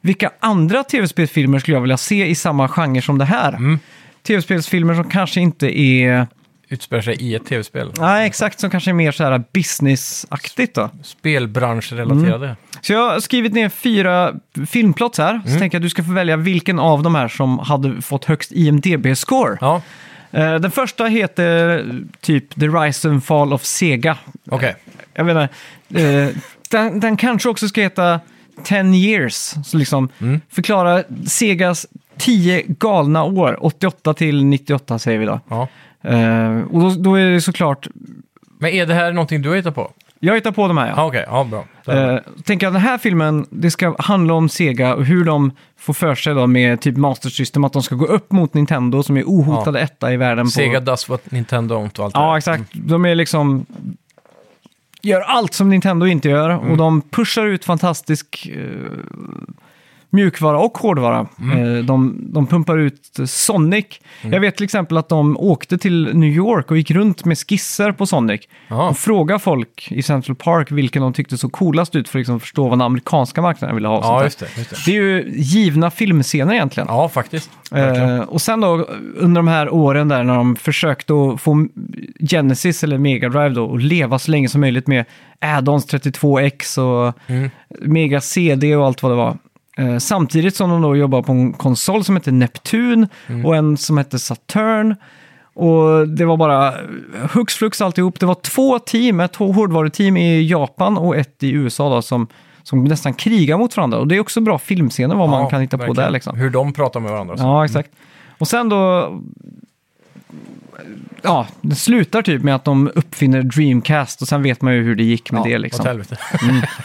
vilka andra tv-spelsfilmer skulle jag vilja se i samma genre som det här? Mm. Tv-spelsfilmer som kanske inte är... Utspelar sig i ett tv-spel. Nej, exakt. Som kanske är mer så här business-aktigt då. Spelbranschrelaterade. Mm. Så jag har skrivit ner 4 filmplots här. Så tänker jag att du ska få välja vilken av de här som hade fått högst IMDb-score. Ja. Den första heter typ The Rise and Fall of Sega. Okej. Jag menar, den kanske också ska heta... 10 years, så liksom förklara Segas 10 galna år, 88 till 98 säger vi då. Ja. Och då är det såklart... Men är det här någonting du hittar på? Jag hittar på de här, ja. Ah, okej, bra. Tänker jag den här filmen, det ska handla om Sega och hur de får för sig då med typ Master System, att de ska gå upp mot Nintendo som är ohotade etta i världen. Sega på... does what Nintendo ont och allt. Ja, exakt. De är liksom... gör allt som Nintendo inte gör och de pushar ut fantastisk mjukvara och hårdvara. Mm. De pumpar ut Sonic. Mm. Jag vet till exempel att de åkte till New York och gick runt med skisser på Sonic. Aha. Och frågade folk i Central Park vilken de tyckte så coolast ut för att liksom förstå vad den amerikanska marknaden ville ha. Ja, just det. Det är ju givna filmscener egentligen. Ja, faktiskt. Och sen då, under de här åren där när de försökte att få Genesis eller Mega Drive då och leva så länge som möjligt med add-ons 32X och Mega CD och allt vad det var. Samtidigt som de då jobbar på en konsol som heter Neptune och en som heter Saturn. Och det var bara hux flux alltihop. Det var två team, ett hårdvaruteam i Japan och ett i USA då, som nästan krigar mot varandra. Och det är också bra filmscener vad man kan hitta verkligen. På där. Liksom. Hur de pratar med varandra. Så. Ja, exakt. Och sen då... Ja, det slutar typ med att de uppfinner Dreamcast och sen vet man ju hur det gick med det liksom.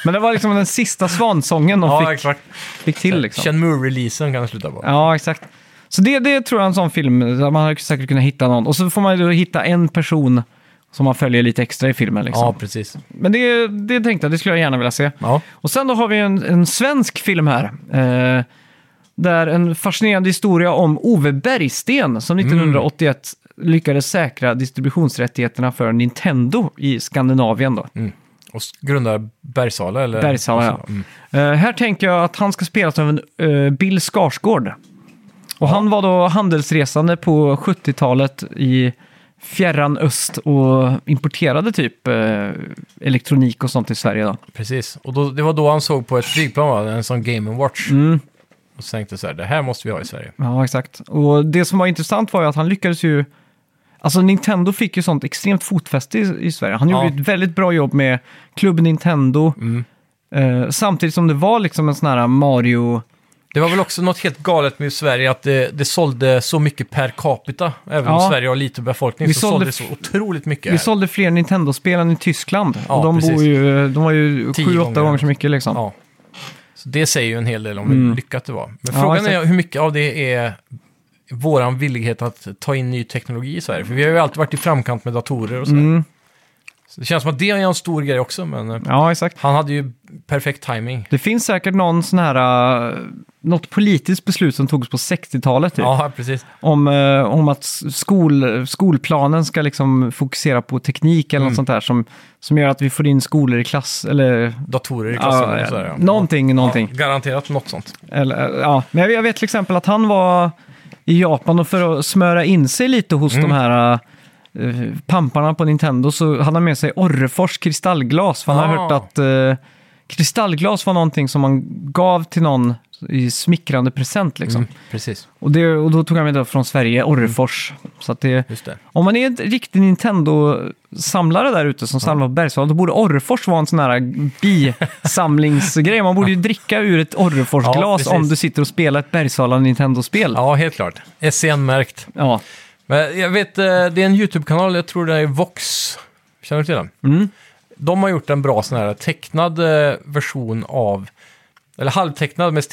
Men det var liksom den sista svansången de fick till liksom. Shenmue-releasen kan det sluta på. Ja, exakt. Så det tror jag är en sån film där man säkert kunnat hitta någon. Och så får man ju hitta en person som man följer lite extra i filmen liksom. Ja, precis. Men det tänkte jag, det skulle jag gärna vilja se. Ja. Och sen då har vi en svensk film här. Där en fascinerande historia om Ove Bergsten som 1981 lyckades säkra distributionsrättigheterna för Nintendo i Skandinavien då. Mm. Och grundar Bergsala eller? Bergsala, ja. Här tänker jag att han ska spelas av en Bill Skarsgård. Och han var då handelsresande på 70-talet i Fjärran Öst och importerade typ elektronik och sånt till Sverige då. Precis. Och det var då han såg på ett flygplan, va? En sån Game & Watch. Mm. Och så tänkte jag så här, det här måste vi ha i Sverige. Ja, exakt. Och det som var intressant var ju att han lyckades ju... Alltså Nintendo fick ju sånt extremt fotfäste i Sverige. Han gjorde ett väldigt bra jobb med Club Nintendo. Mm. Samtidigt som det var liksom en sån här Mario... Det var väl också något helt galet med Sverige att det sålde så mycket per capita. Även om Sverige har lite befolkning vi så sålde så otroligt mycket. Vi sålde fler Nintendo-spel än i Tyskland. Ja, och de var ju 7-8 gånger så mycket liksom. Ja. Så det säger ju en hel del om hur lyckat det var. Men frågan är hur mycket av det är våran villighet att ta in ny teknologi i Sverige. För vi har ju alltid varit i framkant med datorer och sådär. Så det känns som att det är en stor grej också. Men ja, exakt. Han hade ju perfekt timing. Det finns säkert någon sån här... Något politiskt beslut som togs på 60-talet typ. Ja, precis. Om att skolplanen ska liksom fokusera på teknik eller något sånt där som gör att vi får in skolor i klass eller datorer i klassen eller sådär. Någonting. Ja, garanterat något sånt. Eller, men jag vet till exempel att han var i Japan och för att smöra in sig lite hos de här pamparna på Nintendo så hade han med sig Orrefors kristallglas för han har hört att kristallglas var någonting som man gav till någon i smickrande present liksom. Precis. Och då tog jag med det från Sverige, Orrefors. Så att det. Om man är en riktig Nintendo-samlare där ute som samlar på Bergsala, då borde Orrefors vara en sån här bisamlingsgrej. Man borde ju dricka ur ett Orreforsglas om du sitter och spelar ett Bergsala Nintendo-spel. Ja, helt klart. SCN-märkt. Ja. Men jag vet, det är en YouTube-kanal, jag tror det är Vox. Känner du till den? Mm. De har gjort en bra sån här tecknad version av eller halvtecknad med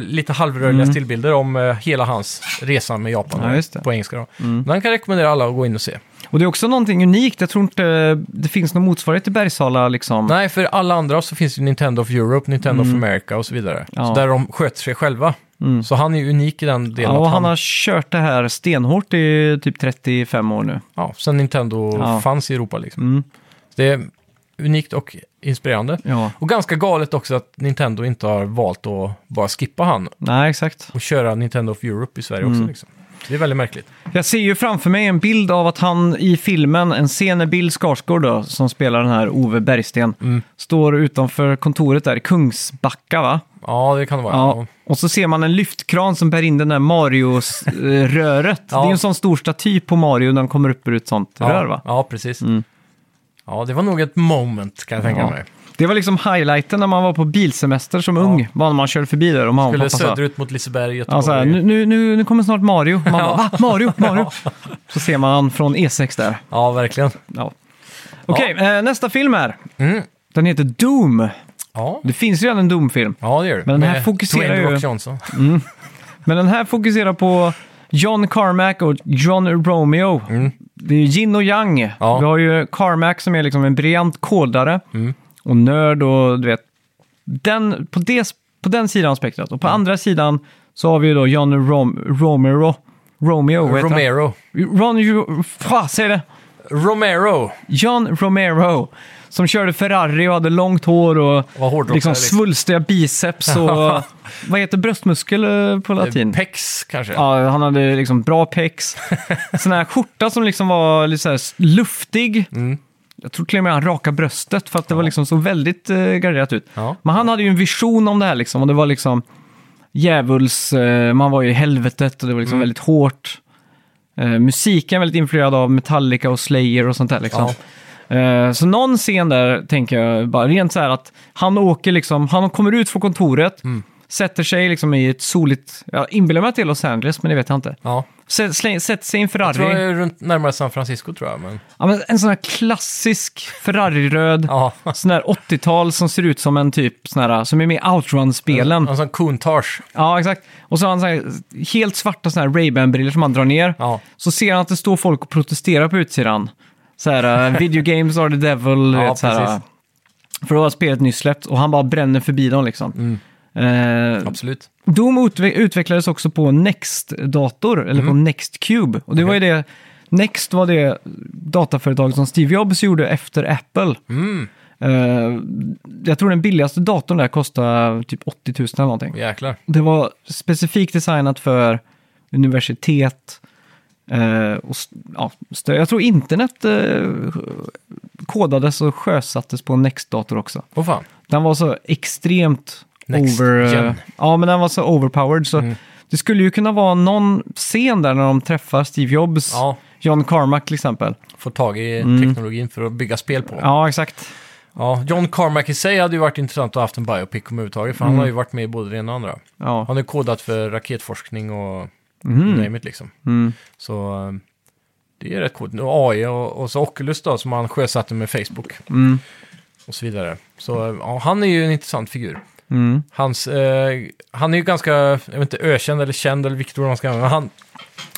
lite halvrörliga stillbilder om hela hans resa med Japan på engelska. Då. Den kan rekommendera alla att gå in och se. Och det är också någonting unikt. Jag tror inte det finns någon motsvarighet i Bergsala. Liksom. Nej, för alla andra så finns ju Nintendo of Europe, Nintendo of America och så vidare. Ja. Så där de sköter sig själva. Så han är ju unik i den delen. Ja, och han har kört det här stenhårt i typ 35 år nu. Ja, sen Nintendo fanns i Europa liksom. Det är unikt och inspirerande. Ja. Och ganska galet också att Nintendo inte har valt att bara skippa han. Nej, exakt. Och köra Nintendo of Europe i Sverige också liksom. Det är väldigt märkligt. Jag ser ju framför mig en bild av att han i filmen, en scen Bill Skarsgård då, som spelar den här Ove Bergsten, står utanför kontoret där i Kungsbacka, va? Ja, det kan det vara. Ja. Och så ser man en lyftkran som bär in den där Mario-röret. Ja. Det är en sån stor staty på Mario när han kommer upp ur ett sånt rör, va? Ja, precis. Ja, det var nog ett moment kan jag tänka mig. Det var liksom highlighten när man var på bilsemester som ung. Bara när man körde förbi där. Och man skulle söderut mot Liseberg, Göteborg. Alltså, nu kommer snart Mario. Man bara, va? Mario? Så ser man från E6 där. Ja, verkligen. Ja. Okej, nästa film här. Den heter Doom. Ja. Det finns redan en Doom-film. Ja, det gör det. Men den här fokuserar på John Carmack och John Romeo. Det är ju yin och yang. Ja. Vi har ju Carmack som är liksom en briljant kodare och nörd och du vet. Den, på det på den sidan av spektrat. Och på andra sidan så har vi ju då John Romero. John Romero. Som körde Ferrari och hade långt hår och liksom svulstiga biceps och vad heter bröstmuskel på latin? Pex kanske. Ja, han hade liksom bra pex. Sån här skjorta som liksom var lite så här luftig. Mm. Jag tror till och med han raka bröstet för att det var liksom så väldigt garderat ut. Ja. Men han hade ju en vision om det här liksom, och det var liksom djävuls, man var ju i helvetet och det var liksom väldigt hårt. Musiken väldigt influerad av Metallica och Slayer och sånt där liksom. Ja. Så någon scen där tänker jag bara rent så här att han åker liksom, han kommer ut från kontoret, sätter sig liksom i ett soligt, jag inbillar mig till Los Angeles, men det vet jag inte. Ja. Sätter sig i en Ferrari. Jag tror det är runt närmare San Francisco tror jag. Men... ja, men en sån här klassisk Ferrari-röd, sån här 80-tal som ser ut som en typ sån här, som är med i Outrun-spelen. En sån Countach. Ja, exakt. Och så har han så här, helt svarta sån här Ray-Ban-briller som han drar ner. Ja. Så ser han att det står folk och protesterar på utsidan. Så här, video games are the devil. Ja, vet, så här, för då var spelet nyss släppt och han bara bränner förbi dem liksom. Absolut. Doom utvecklades också på Next-dator, eller på Next-Cube. Och det var ju det, Next var det dataföretag som Steve Jobs gjorde efter Apple. Jag tror den billigaste datorn där kostade typ 80 000 eller någonting. Jäklar. Det var specifikt designat för universitet. Och, ja, jag tror internet kodades och sjösattes på Next-dator också. Oh, fan. Den var så extremt den var så overpowered så det skulle ju kunna vara någon scen där när de träffar Steve Jobs, John Carmack till exempel. Få tag i teknologin för att bygga spel på. Ja, exakt. Ja, John Carmack i sig hade ju varit intressant att ha haft en biopic om överhuvudtaget, för han har ju varit med i både det ena och andra. Ja. Han har kodat för raketforskning och name it liksom. Så det är rätt coolt. Och AI och så Oculus då, som han sjösatte med Facebook och så vidare. Så ja, han är ju en intressant figur. Han är ju ganska, jag vet inte, ökänd eller känd eller vilket ord man ska använda.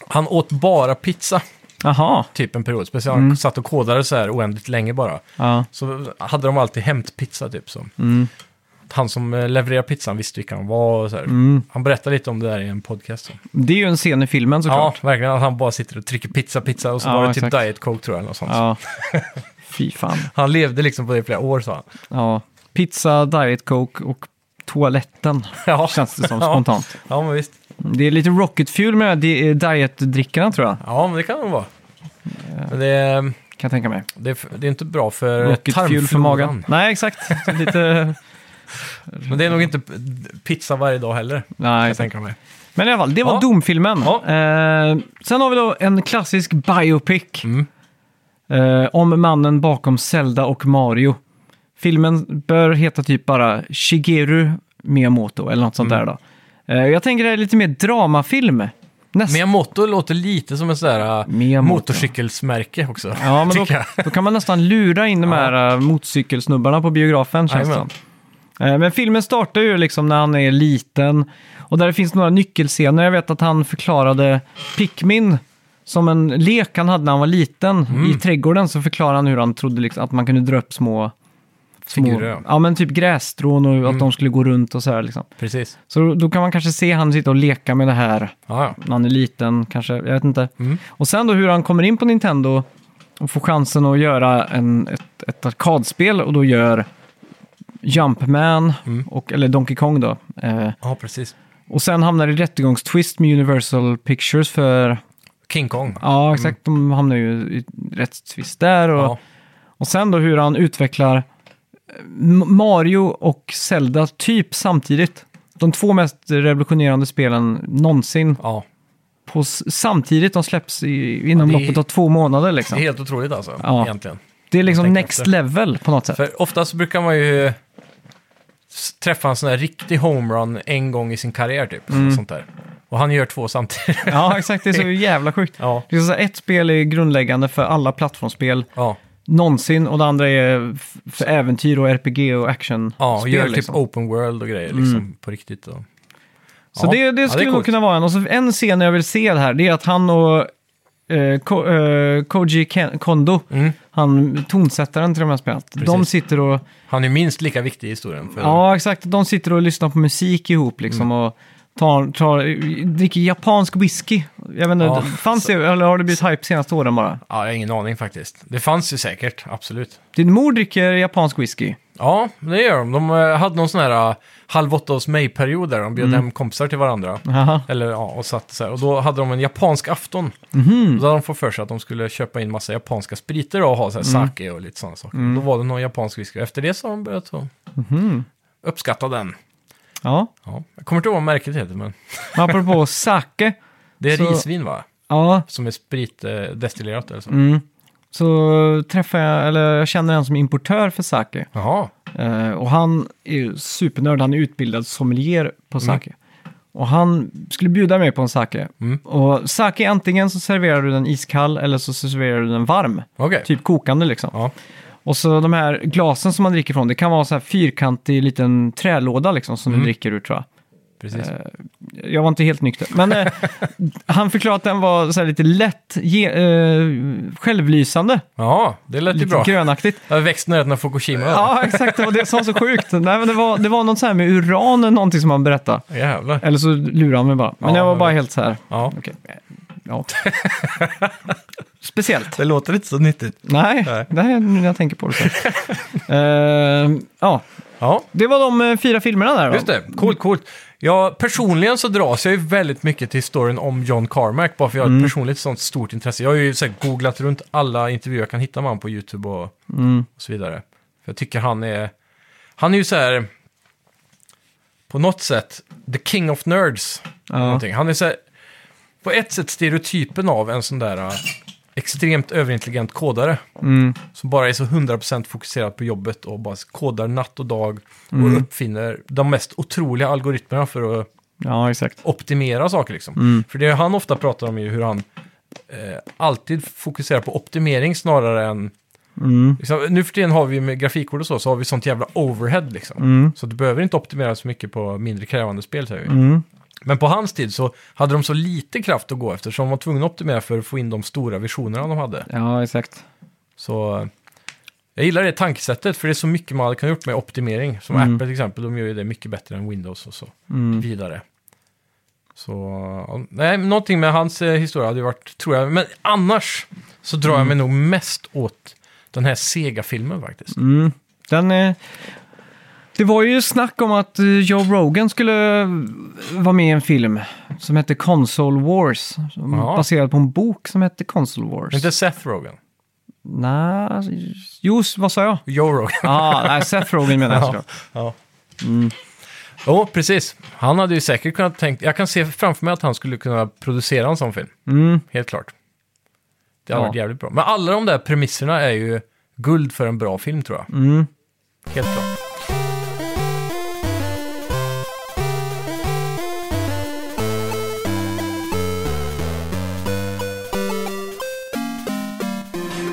Han åt bara pizza. Aha. Typ en period. Speciellt han satt och kodade så här oändligt länge bara. Ja. Så hade de alltid hämtpizza typ så. Han som levererar pizzan visste vilka han var och så här. Han berättade lite om det där i en podcast så. Det är ju en scen i filmen såklart. Ja, verkligen. Han bara sitter och trycker pizza och så var det typ Diet Coke tror jag eller något sånt. Ja. Fy fan. Han levde liksom på det i flera år så. Ja. Pizza, Diet Coke och toaletten, känns det som spontant. Ja, men visst. Det är lite rocket fuel med dietdrickarna tror jag. Ja, men det kan det vara. Men det kan jag tänka mig. Det är inte bra för rocket fuel för magen. Nej, exakt. Lite... men det är nog inte pizza varje dag heller. Nej, jag tänker mig. Men i alla fall, det var Doom-filmen. Ja. Sen har vi då en klassisk biopic om mannen bakom Zelda och Mario. Filmen bör heta typ bara Shigeru Miyamoto eller något sånt där då. Jag tänker det är lite mer dramafilm. Miyamoto låter lite som en sån där motorcykelsmärke också. Ja, men då kan man nästan lura in de här motorcykelsnubbarna på biografen, känns det. Men filmen startar ju liksom när han är liten och där finns några nyckelscener. Jag vet att han förklarade Pikmin som en lek han hade när han var liten i trädgården, så förklarade han hur han trodde liksom att man kunde dra upp små ja, men typ grässtrån och att de skulle gå runt och så här liksom. Precis. Så då kan man kanske se han sitta och leka med det här när han är liten kanske, jag vet inte. Och sen då hur han kommer in på Nintendo och får chansen att göra ett arkadspel och då gör Jumpman eller Donkey Kong då. Ja, precis. Och sen hamnar i rättegångstwist med Universal Pictures för King Kong. Ja, exakt. De hamnar ju i rättstvist där och sen då hur han utvecklar Mario och Zelda typ samtidigt. De två mest revolutionerande spelen någonsin. Ja. Samtidigt de släpps inom loppet av 2 månader liksom. Det är helt otroligt alltså, egentligen. Det är liksom next level på något sätt. För oftast brukar man ju träffa en sån där riktig homerun en gång i sin karriär typ. Sånt där. Och han gör 2 samtidigt. Ja, exakt. Det är så jävla sjukt. Ja. Det är så ett spel är grundläggande för alla plattformsspel. Ja. Någonsin, och det andra är för äventyr och RPG och action. Ja, och gör typ liksom open world och grejer liksom, på riktigt. Då. Så det skulle nog kunna vara en. Och så en scen jag vill se det här, det är att han och Koji Kondo, han tonsättaren till de här spelen. De sitter och... Han är minst lika viktig i historien. För... Ja, exakt. De sitter och lyssnar på musik ihop liksom, och dricker japansk whisky. Jag vet inte, fanns det, eller har det blivit hype senaste åren bara? Ja, jag har ingen aning faktiskt. Det fanns ju säkert, absolut. Din mor dricker japansk whisky? Ja, det gör de. De hade någon sån här halv åtta hos mig-period där de bjöd hem kompisar till varandra. Eller, ja, och satt så här. Och då hade de en japansk afton. Då hade de fått för sig att de skulle köpa in massa japanska spriter och ha så här sake och lite sådana saker. Då var det någon japansk whisky. Efter det så har de börjat uppskatta den. Ja. Jag kommer inte ihåg vad märket heter, men... Apropå sake. Det är så... risvin, va? Ja. Som är spritdestillerat eller så. Så träffar jag, eller jag känner en som importör för sake. Jaha. Och han är ju supernörd, han är utbildad sommelier på sake. Och han skulle bjuda mig på en sake. Och sake, antingen så serverar du den iskall eller så serverar du den varm. Okay. Typ kokande liksom. Ja. Och så de här glasen som man dricker från, det kan vara så här fyrkantig liten trälåda liksom som du dricker ur, tror jag. Precis. Jag var inte helt nykter. Men han förklarade att den var så här lite lätt självlysande. Ja, det lät ju bra. Lite grönaktigt. Jag växte nöden av Fukushima. Ja, exakt. Det var det som var så sjukt. Nej, men det var något så här med uran eller någonting som han berättade. Jävlar. Eller så lurade han mig bara. Men jag var bara helt så här. Ja. Okej. Ja. Speciellt. Det låter inte så nyttigt. Nej. Det här är nu jag tänker på det. Ja. Det var de 4 filmerna där då. Just det, coolt. Ja, personligen så dras jag ju väldigt mycket till historien om John Carmack, bara för jag har ett personligt sånt stort intresse. Jag har ju så googlat runt alla intervjuer jag kan hitta man på YouTube och så vidare. För jag tycker han är ju så här på något sätt the king of nerds. Någonting. Han är så här, på ett sätt stereotypen av en sån där extremt överintelligent kodare som bara är så 100% fokuserad på jobbet och bara kodar natt och dag och uppfinner de mest otroliga algoritmerna för att optimera saker liksom. För det han ofta pratar om är ju hur han alltid fokuserar på optimering snarare än liksom, nu för tiden har vi med grafikkort och så har vi sånt jävla overhead liksom. Så du behöver inte optimera så mycket på mindre krävande spel, säger vi. Men på hans tid så hade de så lite kraft att gå efter så de var tvungna att optimera för att få in de stora visionerna de hade. Ja, exakt. Så jag gillar det tankesättet, för det är så mycket man kan gjort med optimering. Som Apple till exempel, de gör ju det mycket bättre än Windows och så vidare. Så nej, någonting med hans historia hade ju varit, tror jag. Men annars så drar jag mig nog mest åt den här Sega-filmen faktiskt. Den är... Det var ju snack om att Joe Rogan skulle vara med i en film som hette Console Wars. Baserad på en bok som hette Console Wars. Inte Seth Rogen? Nej, vad sa jag? Joe Rogan. Nej, Seth Rogen menar jag. Precis. Han hade ju säkert kunnat tänkt... Jag kan se framför mig att han skulle kunna producera en sån film. Helt klart. Det hade varit jävligt bra. Men alla de där premisserna är ju guld för en bra film, tror jag. Helt klart.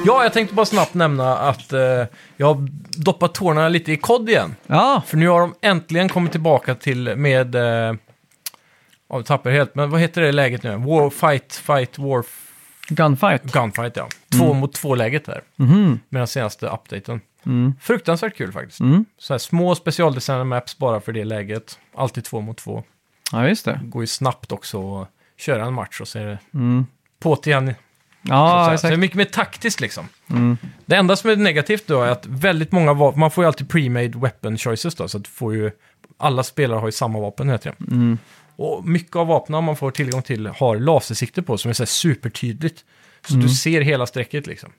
Ja, jag tänkte bara snabbt nämna att jag har doppat tårna lite i kod igen. Ja. För nu har de äntligen kommit tillbaka till med... vi tappar helt, men vad heter det läget nu? Gunfight. Gunfight, ja. 2 mot 2-läget där. Med den senaste updaten. Fruktansvärt kul faktiskt. Så här små specialdesignade maps bara för det läget. Alltid 2 mot 2. Ja, just det. Går ju snabbt också att köra en match och så är det på't igen. Så det är mycket mer taktiskt liksom. Det enda som är negativt då är att väldigt många man får ju alltid pre-made weapon choices då, så att får ju alla spelare har ju samma vapen heter det. Och mycket av vapnen man får tillgång till har lasersikte på som är så här supertydligt, så du ser hela strecket liksom.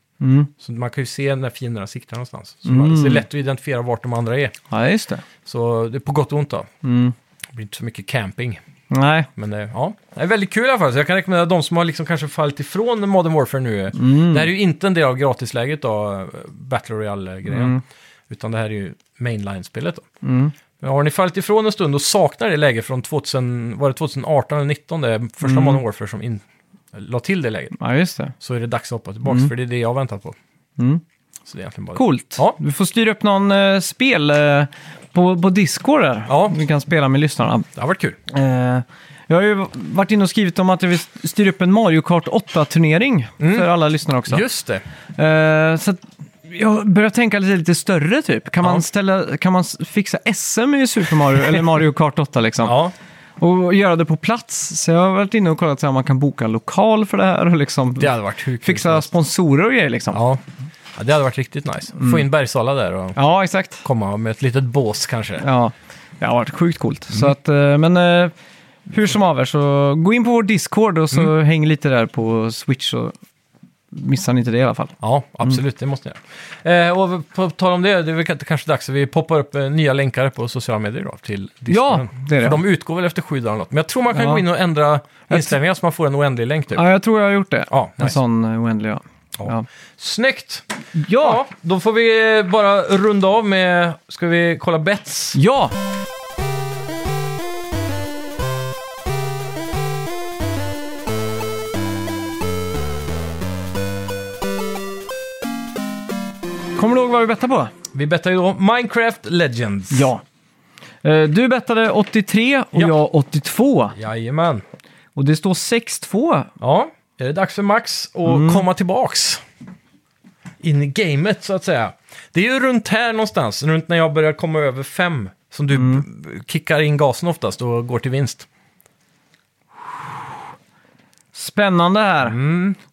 Så man kan ju se när fienderna siktar någonstans. Så det är lätt att identifiera vart de andra är. Ja, just det. Så det är på gott och ont då. Det blir inte så mycket camping. Nej. Men det är väldigt kul i alla fall. Så jag kan rekommendera de som har liksom kanske fallit ifrån Modern Warfare nu. Det här är ju inte en del av gratisläget då, Battle Royale-grejen. Utan det här är ju mainline-spelet då. Men har ni fallit ifrån en stund och saknar det läget från 2018 eller 2019, det är första Modern Warfare som la till det läget. Ja, just det. Så är det dags att hoppa tillbaka, för det är det jag väntat på. Så det är egentligen bara coolt. Ja. Du får styra upp någon spel på Discord där. Ja. Vi kan spela med lyssnarna. Det har varit kul. Jag har ju varit inne och skrivit om att vi styr upp en Mario Kart 8-turnering för alla lyssnare också. Just det. Så att jag börjar tänka lite större typ. Kan man fixa SM i Super Mario eller Mario Kart 8 liksom? Ja. Och göra det på plats. Så jag har varit inne och kollat om man kan boka lokal för det här och liksom det hade varit fixa sponsorer och grejer liksom. Ja. Ja, det hade varit riktigt nice. Få in Bergsala där och ja, exakt. Komma med ett litet bås kanske. Ja. Det har varit sjukt coolt. Så att, men hur som av er, så gå in på vår Discord och så häng lite där på Switch och missar ni inte det i alla fall. Ja, absolut. Det måste ni göra. Och på tal om det, det är kanske dags att vi poppar upp nya länkar på sociala medier då, till Discorden. Ja, det är det. För de utgår väl efter 7 dagar eller något. Men jag tror man kan gå in och ändra inställningar så man får en oändlig länk typ. Ja, jag tror jag har gjort det. Ja, nice. En sån oändlig, ja. Snyggt! Ja, då får vi bara runda av med... Ska vi kolla bets? Ja! Kommer du ihåg vad vi bettade på? Vi bettade ju då Minecraft Legends. Ja. Du bettade 83 och jag 82. Jajamän. Och det står 6-2. Ja, är det dags för Max att komma tillbaks in i gamet så att säga. Det är ju runt här någonstans, runt när jag börjar komma över 5 som du kickar in gasen oftast och går till vinst. Spännande här.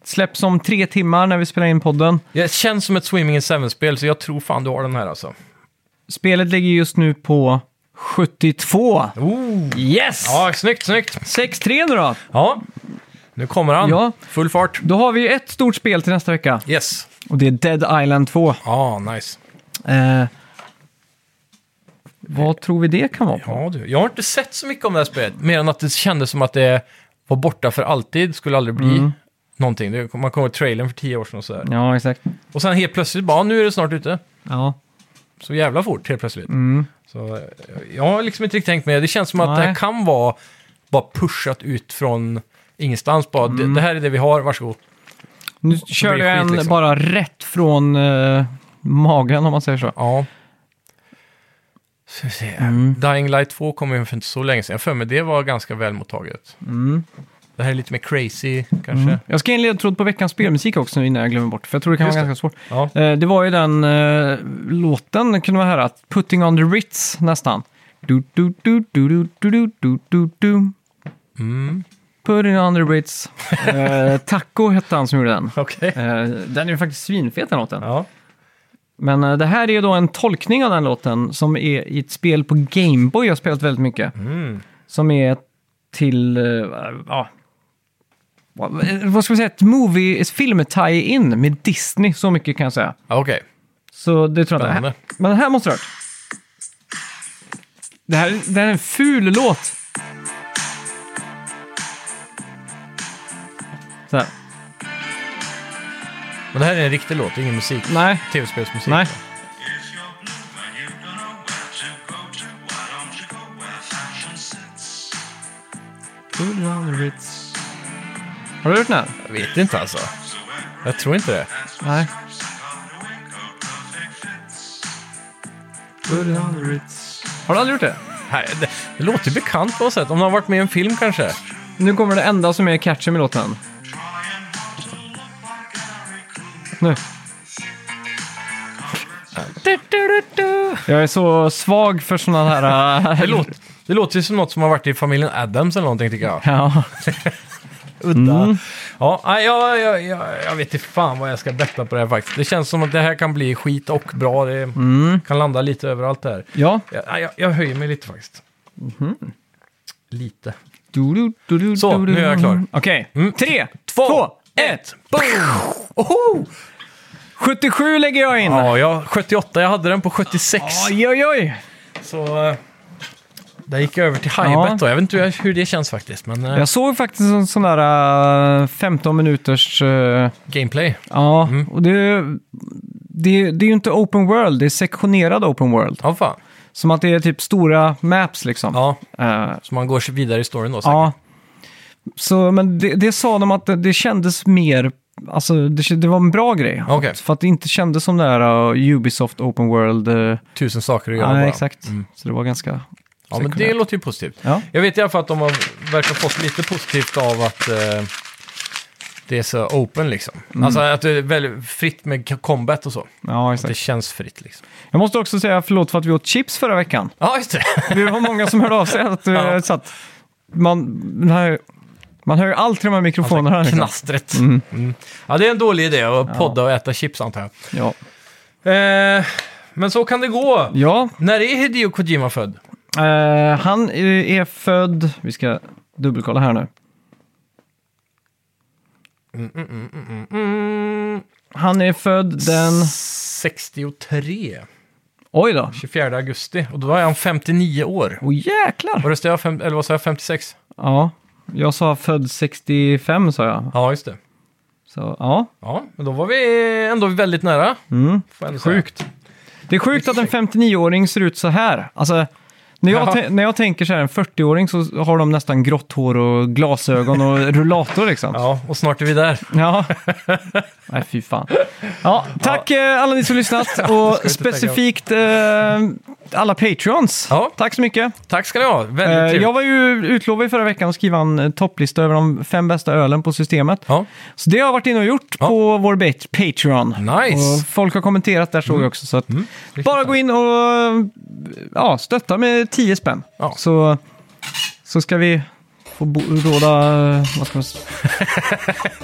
Släpps om 3 timmar när vi spelar in podden. Det känns som ett Swimming in Seven-spel, så jag tror fan du har den här alltså. Spelet ligger just nu på 72. Oh. Yes! Ja, snyggt. 6-3 nu då. Ja, nu kommer han. Ja. Full fart. Då har vi ett stort spel till nästa vecka. Yes. Och det är Dead Island 2. Ja, nice. Vad tror vi det kan vara på? Ja, du. Jag har inte sett så mycket om det här spelet. Mer än att det kändes som att det... var borta för alltid, skulle aldrig bli någonting. Man kommer till trailern för 10 år sedan och sådär. Ja, exakt. Och sen helt plötsligt bara, nu är det snart ute. Ja. Så jävla fort, helt plötsligt. Så jag har liksom inte riktigt tänkt med det. Det känns som att det här kan vara bara pushat ut från ingenstans. Bara, det här är det vi har, varsågod. Nu kör du en liksom. Bara rätt från magen, om man säger så. Ja. Dying Light 2 kom ju för inte så länge sedan. Jag för mig det var ganska välmottaget. Det här är lite mer crazy kanske. Jag ska inleda tråd på veckans spelmusik också innan jag glömmer bort, för jag tror det kan vara ganska svårt. Ja. Det var ju den låten kunde man höra, Putting on the Ritz nästan. Putting on the Ritz. Taco hette han som gjorde den. Okay. Den är ju faktiskt svinfet den låten. Ja. Men det här är ju då en tolkning av den låten som är i ett spel på Gameboy jag har spelat väldigt mycket. Som är till vad ska vi säga, ett film tie-in med Disney, så mycket kan jag säga. Okej. Så det tror jag inte. Men det här måste du ha hört. Det här är en ful låt. Så här. Men det här är en riktig låt, ingen musik. Nej. TV-spelsmusik. Nej. Har du hört den här? Jag vet inte alltså. Jag tror inte det. Nej. Har du aldrig gjort det? Nej, det låter bekant på något sätt. Om du har varit med i en film kanske. Nu kommer det enda som är catchy med låten. Nu. Jag är så svag för sådana här... det låter som något som har varit i familjen Addams eller någonting, tycker jag. Ja. Udda. Ja, jag vet inte fan vad jag ska betta på det här faktiskt. Det känns som att det här kan bli skit och bra. Det kan landa lite överallt där. Ja. Jag höjer mig lite faktiskt. Lite. Så, nu är jag klar. Okej. 3, 2, 1. Oho! 77 lägger jag in. Ja, 78. Jag hade den på 76. Oj. Så där gick jag över till high-bet då. Jag vet inte hur det känns faktiskt. Men, jag såg faktiskt en sån där 15 minuters... gameplay. Ja, och det är ju inte open world. Det är sektionerad open world. Ja, fan. Som att det är typ stora maps liksom. Ja, så man går vidare i storyn då säkert. Ja. Så, men det sa de att det kändes mer, alltså det var en bra grej. Okay. För att det inte kändes som det här Ubisoft Open World. 1000 saker att göra bara. Exakt. Så det var ganska Ja, men det låter ju positivt. Ja. Jag vet i alla fall att de har verkar fått lite positivt av att det är så open liksom. Mm. Alltså att det är väldigt fritt med combat och så. Ja, exakt. Att det känns fritt liksom. Jag måste också säga förlåt för att vi åt chips förra veckan. Ja, just det. Det var många som hörde av sig att, så att man hör ju alltid de här mikrofonerna. Alltså, knastret. Mm. Mm. Ja, det är en dålig idé att podda och äta chips antar jag. Ja. Men så kan det gå. Ja. När är Hideo Kojima född? Han är född... Vi ska dubbelkolla här nu. Han är född den... 63. Oj då. 24 augusti. Och då var han 59 år. Åh jäklar! Var det jag eller vad sa jag? 56? Ja. Jag sa född 65, sa jag. Ja, just det. Så, ja. Ja, men då var vi ändå väldigt nära. Mm. Sjukt. Det är sjukt att en 59-åring ser ut så här. Alltså... När jag tänker så här, en 40-åring så har de nästan grått hår och glasögon och rullator liksom. Ja, och snart är vi där. Ja. Nej, fy fan. Ja, tack alla ni som lyssnat och specifikt alla Patreons. Ja. Tack så mycket. Tack ska ni ha. Väldigt jag var ju utlovad förra veckan att skriva en topplista över de 5 bästa ölen på systemet. Ja. Så det har jag varit inne och gjort på vår Patreon. Nice. Och folk har kommenterat där såg jag också. Så att bara gå in och stötta med 10 spänn. Ja. Så ska vi få råda... Vad ska man säga?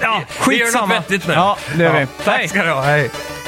Ja, skitsamma. Det gör något vettigt nu. Ja, det gör vi. Tack ska du ha. Hej.